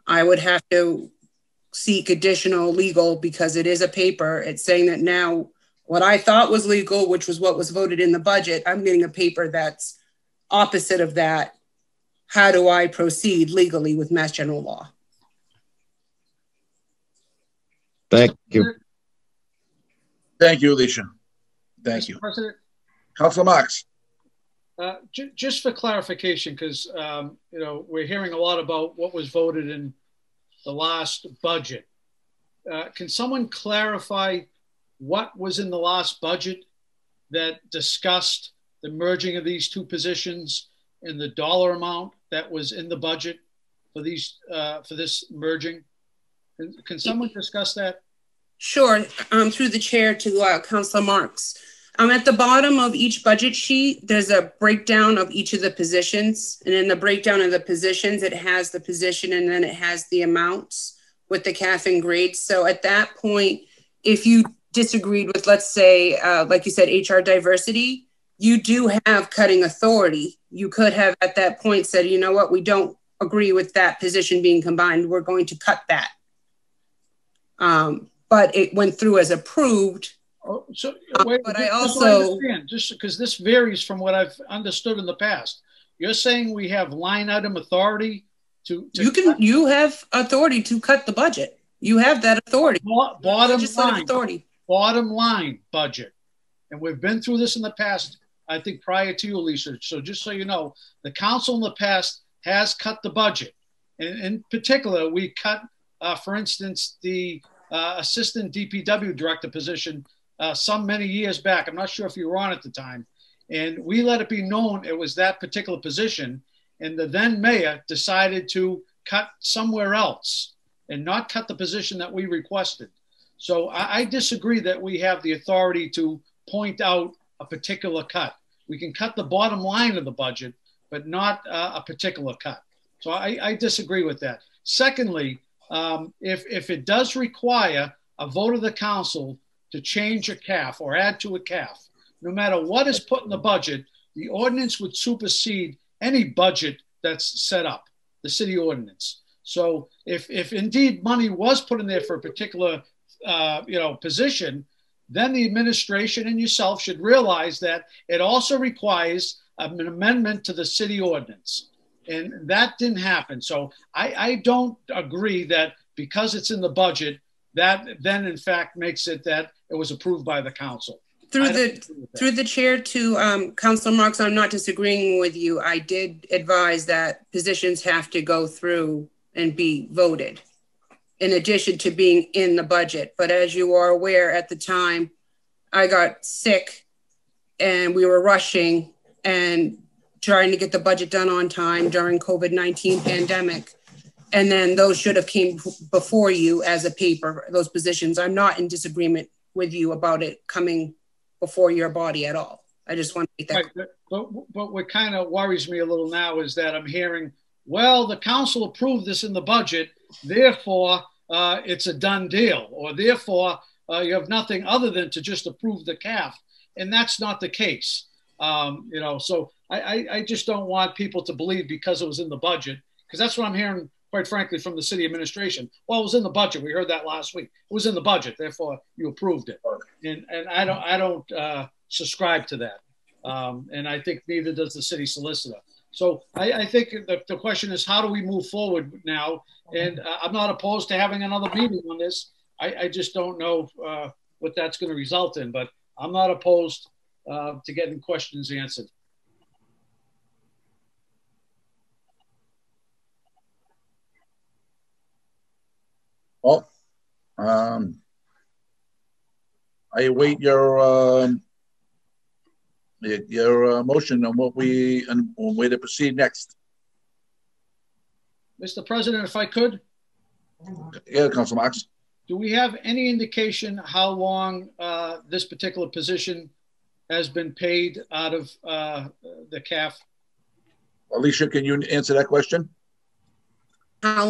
I would have to seek additional legal because it is a paper. It's saying that now what I thought was legal, which was what was voted in the budget, I'm getting a paper that's opposite of that. How do I proceed legally with Mass General Law? Thank you. Thank you, Alicia. Thank you. President. Councilor Marks. Just for clarification, because you know, we're hearing a lot about what was voted in the last budget. Can someone clarify what was in the last budget that discussed the merging of these two positions and the dollar amount that was in the budget for these for this merging? Can someone discuss that? Sure. Through the chair to Councilor Marks. At the bottom of each budget sheet, there's a breakdown of each of the positions. And in the breakdown of the positions, it has the position and then it has the amounts with the CAF and grades. So at that point, if you disagreed with, let's say, like you said, HR diversity, you do have cutting authority. You could have at that point said, you know what, we don't agree with that position being combined. We're going to cut that. But it went through as approved. So, wait, but I also just because this varies from what I've understood in the past, you're saying we have line item authority to you have authority to cut the budget. You have that authority. Bottom line budget, and we've been through this in the past. I think prior to you, Alicia. So just so you know, the council in the past has cut the budget, and in particular, we cut, for instance, the assistant DPW director position. Many years back. I'm not sure if you were on at the time. And we let it be known it was that particular position. And the then mayor decided to cut somewhere else and not cut the position that we requested. So I disagree that we have the authority to point out a particular cut. We can cut the bottom line of the budget, but not a particular cut. So I disagree with that. Secondly, if it does require a vote of the council to change a CAF or add to a CAF, no matter what is put in the budget, the ordinance would supersede any budget that's set up, the city ordinance. So if indeed money was put in there for a particular position, then the administration and yourself should realize that it also requires an amendment to the city ordinance. And that didn't happen. So I don't agree that because it's in the budget, that then in fact makes it that it was approved by the council. Through the chair to Councilor Marks, I'm not disagreeing with you. I did advise that positions have to go through and be voted in addition to being in the budget. But as you are aware, at the time I got sick and we were rushing and trying to get the budget done on time during COVID-19 pandemic. And then those should have came before you as a paper, those positions. I'm not in disagreement with you about it coming before your body at all. I just want to make that clear. But what kind of worries me a little now is that I'm hearing, well, the council approved this in the budget, therefore it's a done deal, or therefore you have nothing other than to just approve the CAF. And that's not the case. So I just don't want people to believe because it was in the budget, because that's what I'm hearing, quite frankly, from the city administration. Well, it was in the budget. We heard that last week. It was in the budget. Therefore, you approved it. And I don't subscribe to that. And I think neither does the city solicitor. So I think the question is, how do we move forward now? And I'm not opposed to having another meeting on this. I just don't know what that's going to result in. But I'm not opposed to getting questions answered. I await your motion on what we and way to proceed next. Mr. President, if I could. Yeah, Councilor Marks. Do we have any indication how long this particular position has been paid out of the CAF? Alicia, can you answer that question? As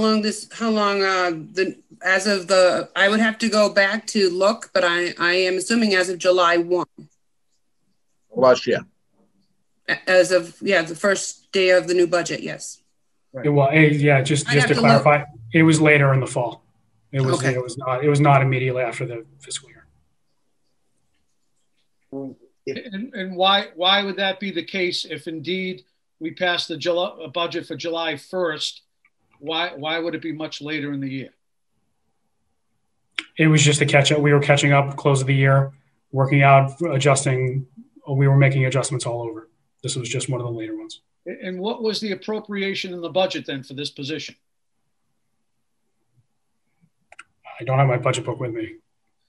of the, I would have to go back to look, but I am assuming as of July 1. Last year. As of, yeah, the first day of the new budget, yes. Right. Well, yeah, just to clarify, it was later in the fall. It was, okay. it was not immediately after the fiscal year. And why would that be the case if indeed we passed the July budget for July 1st? Why would it be much later in the year? It was just a catch up. We were catching up, close of the year, working out, adjusting. We were making adjustments all over. This was just one of the later ones. And what was the appropriation in the budget then for this position? I don't have my budget book with me.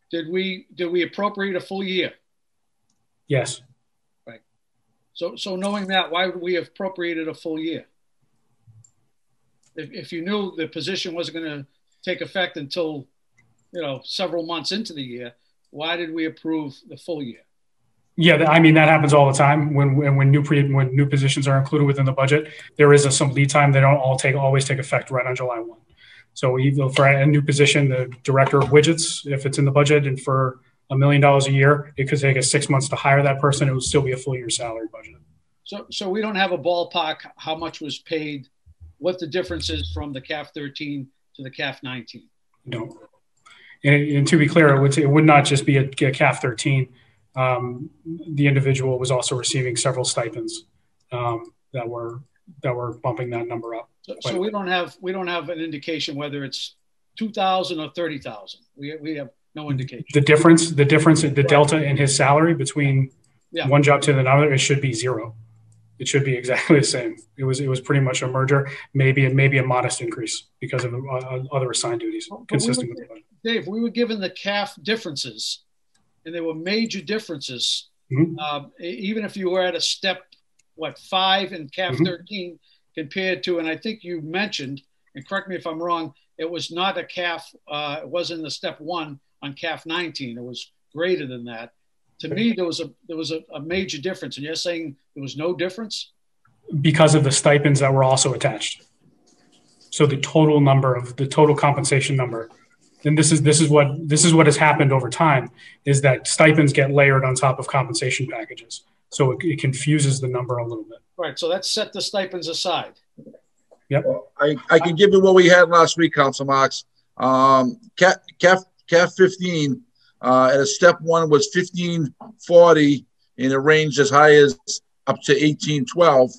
Did we appropriate a full year? Yes. Right. So knowing that, why would we have appropriated a full year? If you knew the position wasn't going to take effect until, you know, several months into the year, why did we approve the full year? Yeah, I mean, that happens all the time when new positions are included within the budget. There is some lead time. They don't always take effect right on July 1. So either for a new position, the director of widgets, if it's in the budget, and for $1 million a year, it could take us 6 months to hire that person. It would still be a full year salary budget. So we don't have a ballpark how much was paid, what the difference is from the CAF 13 to the CAF 19. No. And to be clear, it would not just be a CAF 13. The individual was also receiving several stipends that were bumping that number up. So we don't have an indication whether it's 2,000 or 30,000. We have no indication. The difference in the delta in his salary between one job to another, it should be zero. It should be exactly the same. It was pretty much a merger. Maybe a modest increase because of other assigned duties, but consistent with the budget. Dave, we were given the CAF differences, and there were major differences. Mm-hmm. Even if you were at a step, 5 in CAF 13. Compared to, and I think you mentioned, and correct me if I'm wrong, it was not a CAF, it wasn't the step 1 on CAF 19. It was greater than that. To me, there was a major difference. And you're saying there was no difference? Because of the stipends that were also attached. So the total compensation number, and this is what has happened over time, is that stipends get layered on top of compensation packages. So it confuses the number a little bit. Right, so let's set the stipends aside. Yep. Well, I can give you what we had last week, Councilor Marks. CAF 15 at a step 1 was 1540 in a range as high as up to 1812.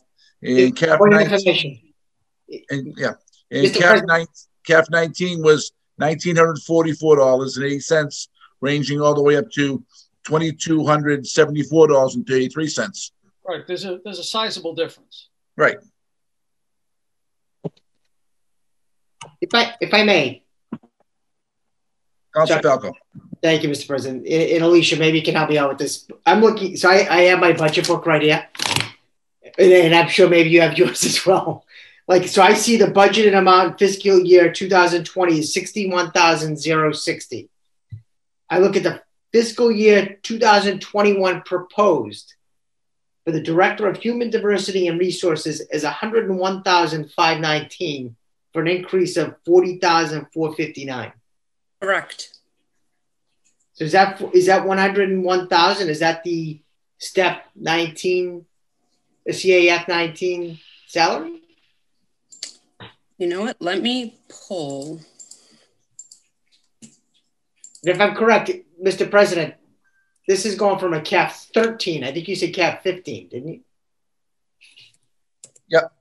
And CAF 19, and CAF 19 was $1,944.08, ranging all the way up to $2,274.33. Right, there's a sizable difference. Right. If I may. Councilor Falco. Thank you, Mr. President. And Alicia, maybe you can help me out with this. I'm looking, so I have my budget book right here. And I'm sure maybe you have yours as well. Like, so I see the budgeted amount fiscal year 2020 is $61,060. I look at the fiscal year 2021 proposed for the Director of Human Diversity and Resources is $101,519 for an increase of $40,459. Correct. So is that 101,000? Is that the step 19, the CAF 19 salary? You know what? Let me pull. If I'm correct, Mr. President, this is going from a CAF 13. I think you said CAF 15, didn't you? Yep.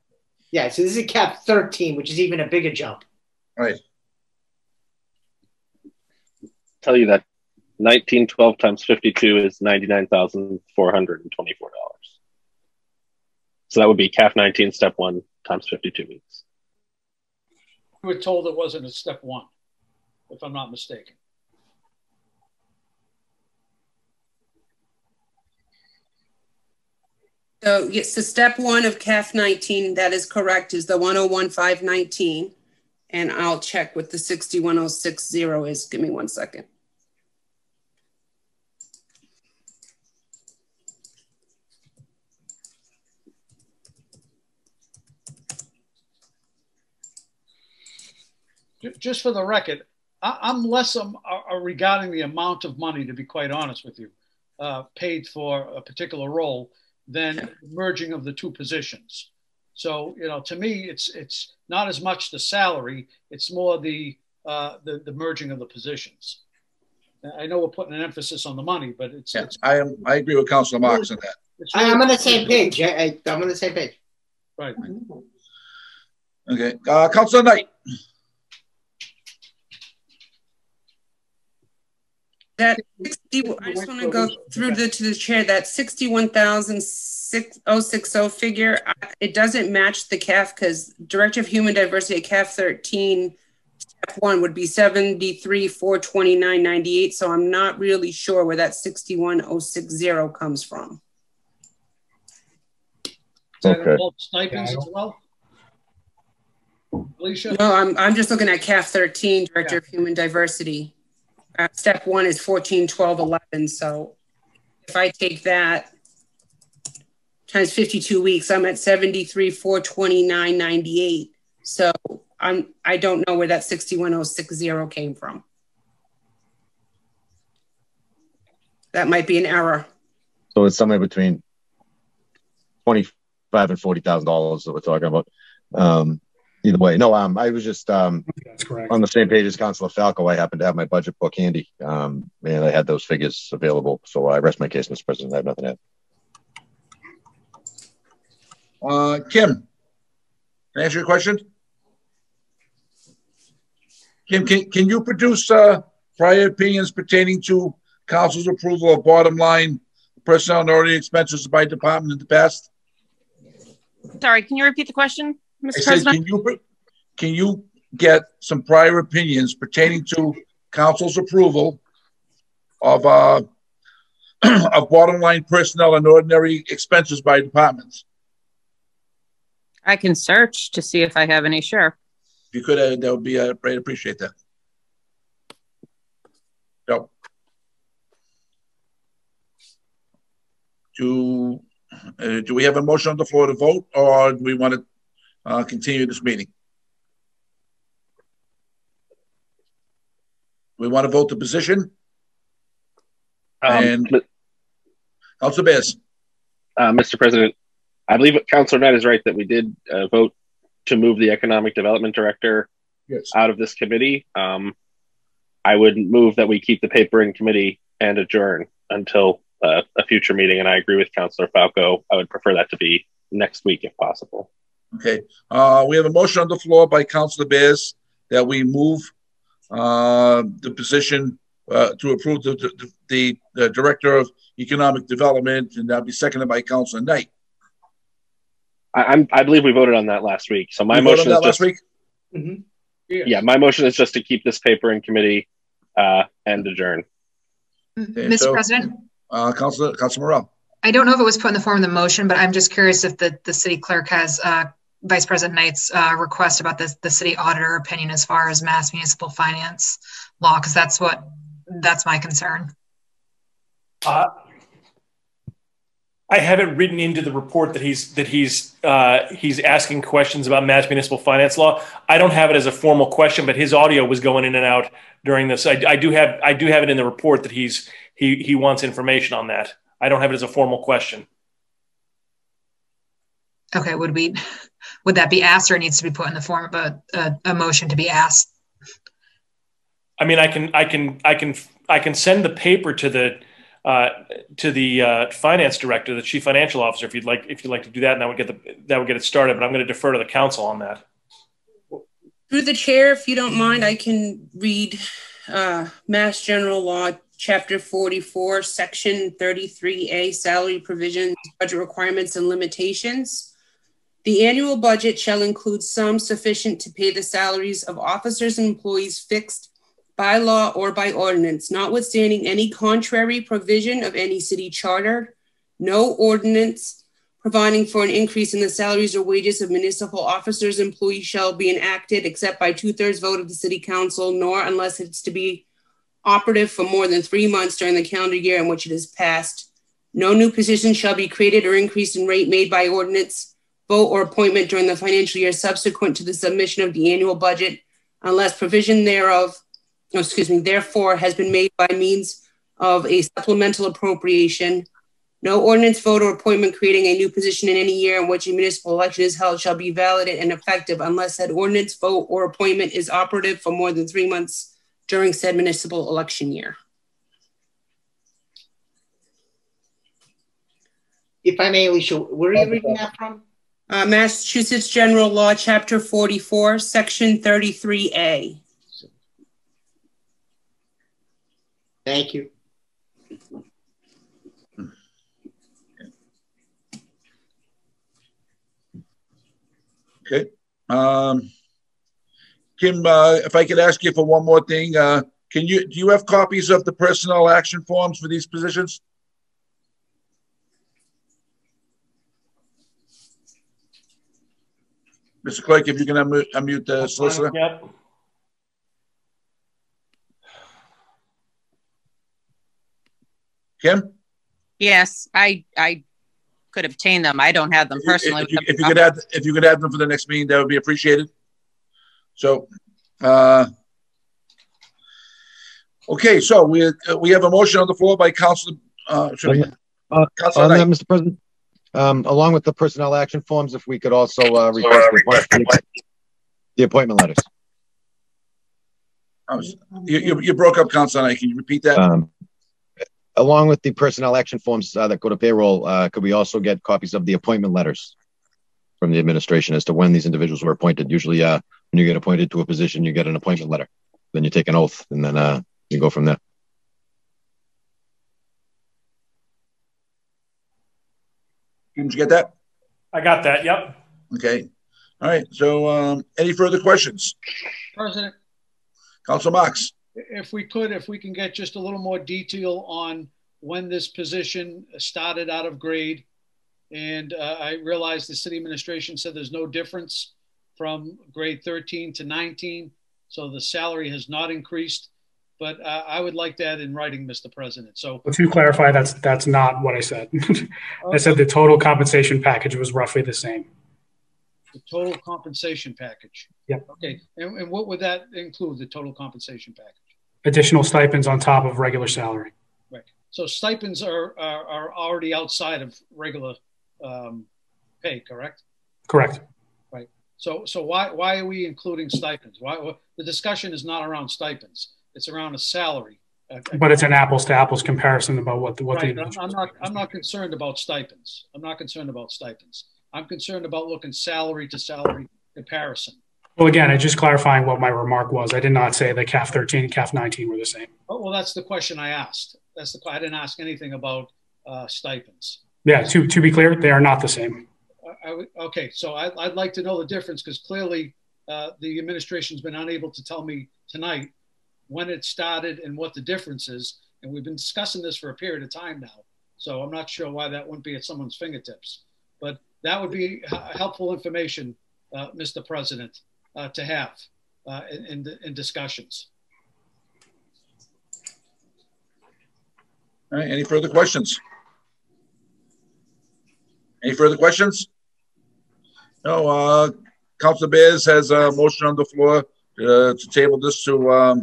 Yeah, so this is a CAF 13, which is even a bigger jump. Right. Tell you that 1912 times 52 is $99,424. So that would be CAF 19 step 1 times 52 weeks. We were told it wasn't a step 1, if I'm not mistaken. So yes, so step one of CAF 19, that is correct, is the 101519. And I'll check what the 61060 is. Give me 1 second. Just for the record, I'm less regarding the amount of money, to be quite honest with you, paid for a particular role than the merging of the two positions. So, you know, to me, it's not as much the salary, it's more the merging of the positions. I know we're putting an emphasis on the money, but it's... Yeah, it's I agree with Councilor Marks on that. Really, I'm on the same page. I'm on the same page. Right. Okay. Councilor Knight. That 60, I just want to go through to the chair. That 61,060 figure, it doesn't match the CAF because Director of Human Diversity at CAF 13, Step 1 would be 73,429.98. So I'm not really sure where that 61,060 comes from. Okay. Stipends as well? Alicia? No, I'm just looking at CAF 13, Director of Human Diversity. Step 1 is 14, 12, 11. So if I take that times 52 weeks, I'm at 73,429.98. So I don't know where that 61,060 came from. That might be an error. So it's somewhere between $25,000 and $40,000 that we're talking about. Either way, no, I was just that's correct. On the same page as Councilor Falco. I happened to have my budget book handy, and I had those figures available. So I rest my case, Mr. President. I have nothing to add. Kim, can I answer your question? Kim, can you produce prior opinions pertaining to Council's approval of bottom line personnel and ordinary expenses by department in the past? Sorry, can you repeat the question? Mr. President, can you get some prior opinions pertaining to Council's approval of of bottom line personnel and ordinary expenses by departments? I can search to see if I have any. Sure. If you could, that would be great. Appreciate that. So, do we have a motion on the floor to vote, or do we want to continue this meeting? We want to vote the position. And Councilor Bass. Mr. President, I believe Councilor Knight is right that we did vote to move the Economic Development Director out of this committee. I would move that we keep the paper in committee and adjourn until a future meeting. And I agree with Councilor Falco. I would prefer that to be next week if possible. Okay, we have a motion on the floor by Councilor Bass that we move the position to approve the Director of Economic Development, and that'll be seconded by Councilor Knight. I believe we voted on that last week. So my motion is just, yeah, my motion is just to keep this paper in committee and adjourn. Okay, Mr. President, Councilor Morrell. I don't know if it was put in the form of the motion, but I'm just curious if the city clerk has Vice President Knight's request about the city auditor opinion as far as mass municipal finance law, because that's my concern. I have it written into the report that he's asking questions about mass municipal finance law. I don't have it as a formal question, but his audio was going in and out during this. I do have it in the report that he wants information on that. I don't have it as a formal question. Okay, would that be asked, or it needs to be put in the form of a motion to be asked? I mean, I can send the paper to the finance director, the chief financial officer, if you'd like to do that, and that would get it started. But I'm going to defer to the council on that. Through the chair, if you don't mind, I can read Mass General Law. Chapter 44, Section 33A, Salary Provisions, Budget Requirements and Limitations. The annual budget shall include sums sufficient to pay the salaries of officers and employees fixed by law or by ordinance, notwithstanding any contrary provision of any city charter. No ordinance providing for an increase in the salaries or wages of municipal officers, employees shall be enacted except by 2/3 vote of the city council, nor unless it's to be operative for more than 3 months during the calendar year in which it is passed. No new position shall be created or increased in rate made by ordinance, vote, or appointment during the financial year subsequent to the submission of the annual budget, unless provision therefore has been made by means of a supplemental appropriation. No ordinance, vote, or appointment creating a new position in any year in which a municipal election is held shall be valid and effective unless said ordinance, vote, or appointment is operative for more than 3 months during said municipal election year. If I may, Alicia, where are you reading that from? Massachusetts General Law, Chapter 44, Section 33A. Thank you. Okay. Kim, if I could ask you for one more thing, do you have copies of the personnel action forms for these positions? Mr. Clerk, if you can unmute the solicitor. Yep. Kim? Yes, I could obtain them. I don't have them personally. If you could add them for the next meeting, that would be appreciated. So, okay. So we have a motion on the floor by Councilor. Councilor, Mr. President, along with the personnel action forms, if we could also request the appointment letters. You broke up, Councilor. Can you repeat that? Along with the personnel action forms that go to payroll, could we also get copies of the appointment letters from the administration as to when these individuals were appointed? Usually when you get appointed to a position, you get an appointment letter. Then you take an oath, and then you go from there. Did you get that? I got that, yep. Okay. All right. So any further questions? President. Councilor Marks. If we can get just a little more detail on when this position started out of grade. And I realize the city administration said there's no difference from grade 13 to 19. So the salary has not increased, but I would like that in writing, Mr. President. So to clarify, that's not what I said. I said the total compensation package was roughly the same. The total compensation package. Yeah. Okay. And what would that include? The total compensation package. Additional stipends on top of regular salary. Right. So stipends are already outside of regular pay, correct? Correct. Right. So why are we including stipends? Why the discussion is not around stipends? It's around a salary. But it's an apples to apples comparison about what right. I'm not concerned about stipends. I'm not concerned about stipends. I'm concerned about looking salary to salary comparison. Well, again, I'm just clarifying what my remark was. I did not say that CAF 13 and CAF 19 were the same. Oh, well, that's the question I asked. I didn't ask anything about stipends. Yeah, to be clear, they are not the same. Okay, so I'd like to know the difference because clearly the administration's been unable to tell me tonight when it started and what the difference is. And we've been discussing this for a period of time now. So I'm not sure why that wouldn't be at someone's fingertips. But that would be helpful information, Mr. President. To have in discussions. All right, any further questions? Any further questions? No, Councilor Bears has a motion on the floor to table this to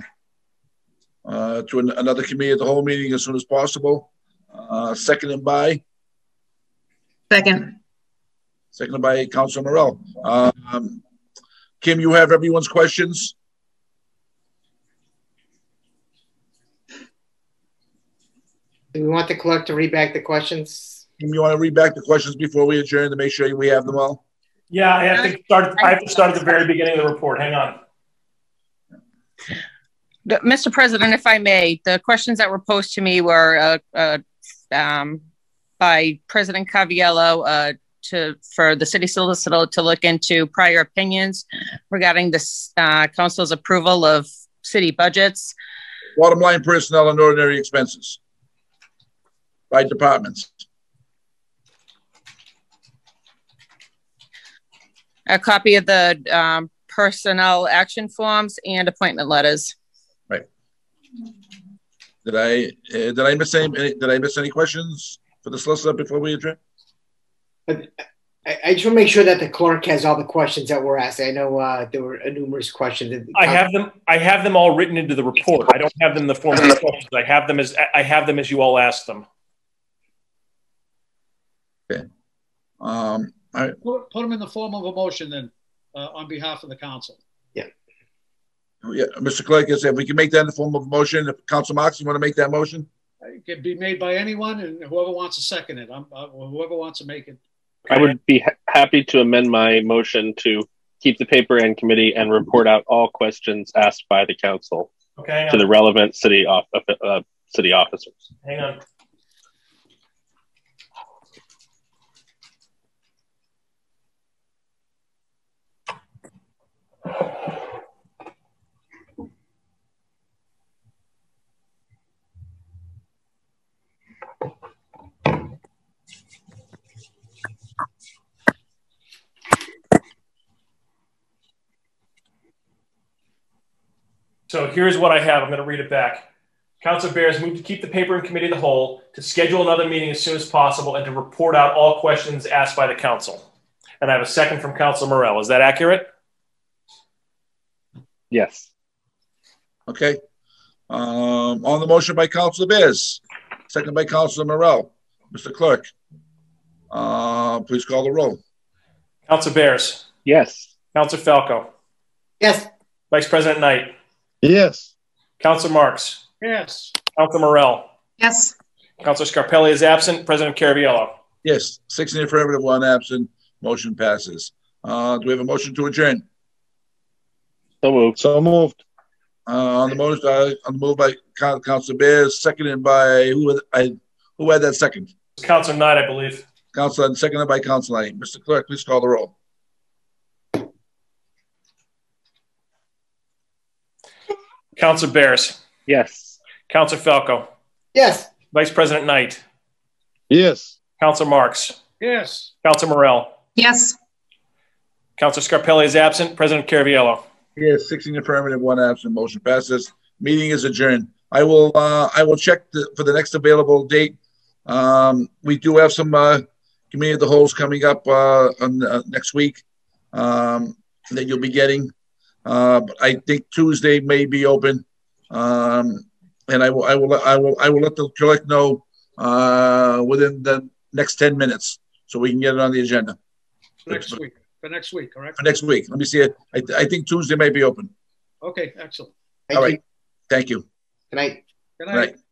another committee at the whole meeting as soon as possible. Seconded by Councilor Morrell. Kim, you have everyone's questions? Do we want the clerk to read back the questions? Kim, you want to read back the questions before we adjourn to make sure we have them all? Yeah, I have to start at the very beginning of the report. Hang on. Mr. President, if I may, the questions that were posed to me were by President Caviello, for the city solicitor to look into prior opinions regarding this council's approval of city budgets. Bottom line personnel and ordinary expenses by departments. a copy of the personnel action forms and appointment letters. Right. Did I miss any questions for the solicitor before we adjourn? I just want to make sure that the clerk has all the questions that were asked. I know there were numerous questions. I have them all written into the report. I don't have them in the form of the questions. I have them as you all asked them. Okay. All right. Put them in the form of a motion then, on behalf of the council. Yeah. Yeah, Mr. Clerk, I said we can make that in the form of a motion. Council Marks, you want to make that motion? It can be made by anyone, and whoever wants to second it. Whoever wants to make it. I would be happy to amend my motion to keep the paper in committee and report out all questions asked by the council to the relevant city officers. Hang on. So here's what I have. I'm going to read it back. Council Bears moved to keep the paper in committee of the whole, to schedule another meeting as soon as possible, and to report out all questions asked by the council. And I have a second from Council Morrell. Is that accurate? Yes. Okay. On the motion by Council Bears, second by Council Morrell. Mr. Clerk, please call the roll. Council Bears. Yes. Council Falco. Yes. Vice President Knight. Yes. Councilor Marks. Yes. Councilor Morrell. Yes. Councilor Scarpelli is absent. President Caraviello. Yes. 6 in the affirmative, 1 absent. Motion passes. Do we have a motion to adjourn? So moved. So moved. On the move by Councilor Bears, seconded by who had that second? Councilor Knight, I believe. Councilor Knight, seconded by Councilor Knight. Mr. Clerk, please call the roll. Councilor Bears. Yes. Councilor Falco. Yes. Vice President Knight. Yes. Councilor Marks. Yes. Councilor Morrell. Yes. Councilor Scarpelli is absent. President Caraviello. Yes. 16 affirmative, 1 absent. Motion passes. Meeting is adjourned. I will check for the next available date. We do have some committee of the wholes coming up next week that you'll be getting. I think Tuesday may be open, and I will let the clerk know within the next 10 minutes so we can get it on the agenda. For next week, correct? For next week. Let me see it. I think Tuesday may be open. Okay, excellent. All right. Thank you. Good night. Good night.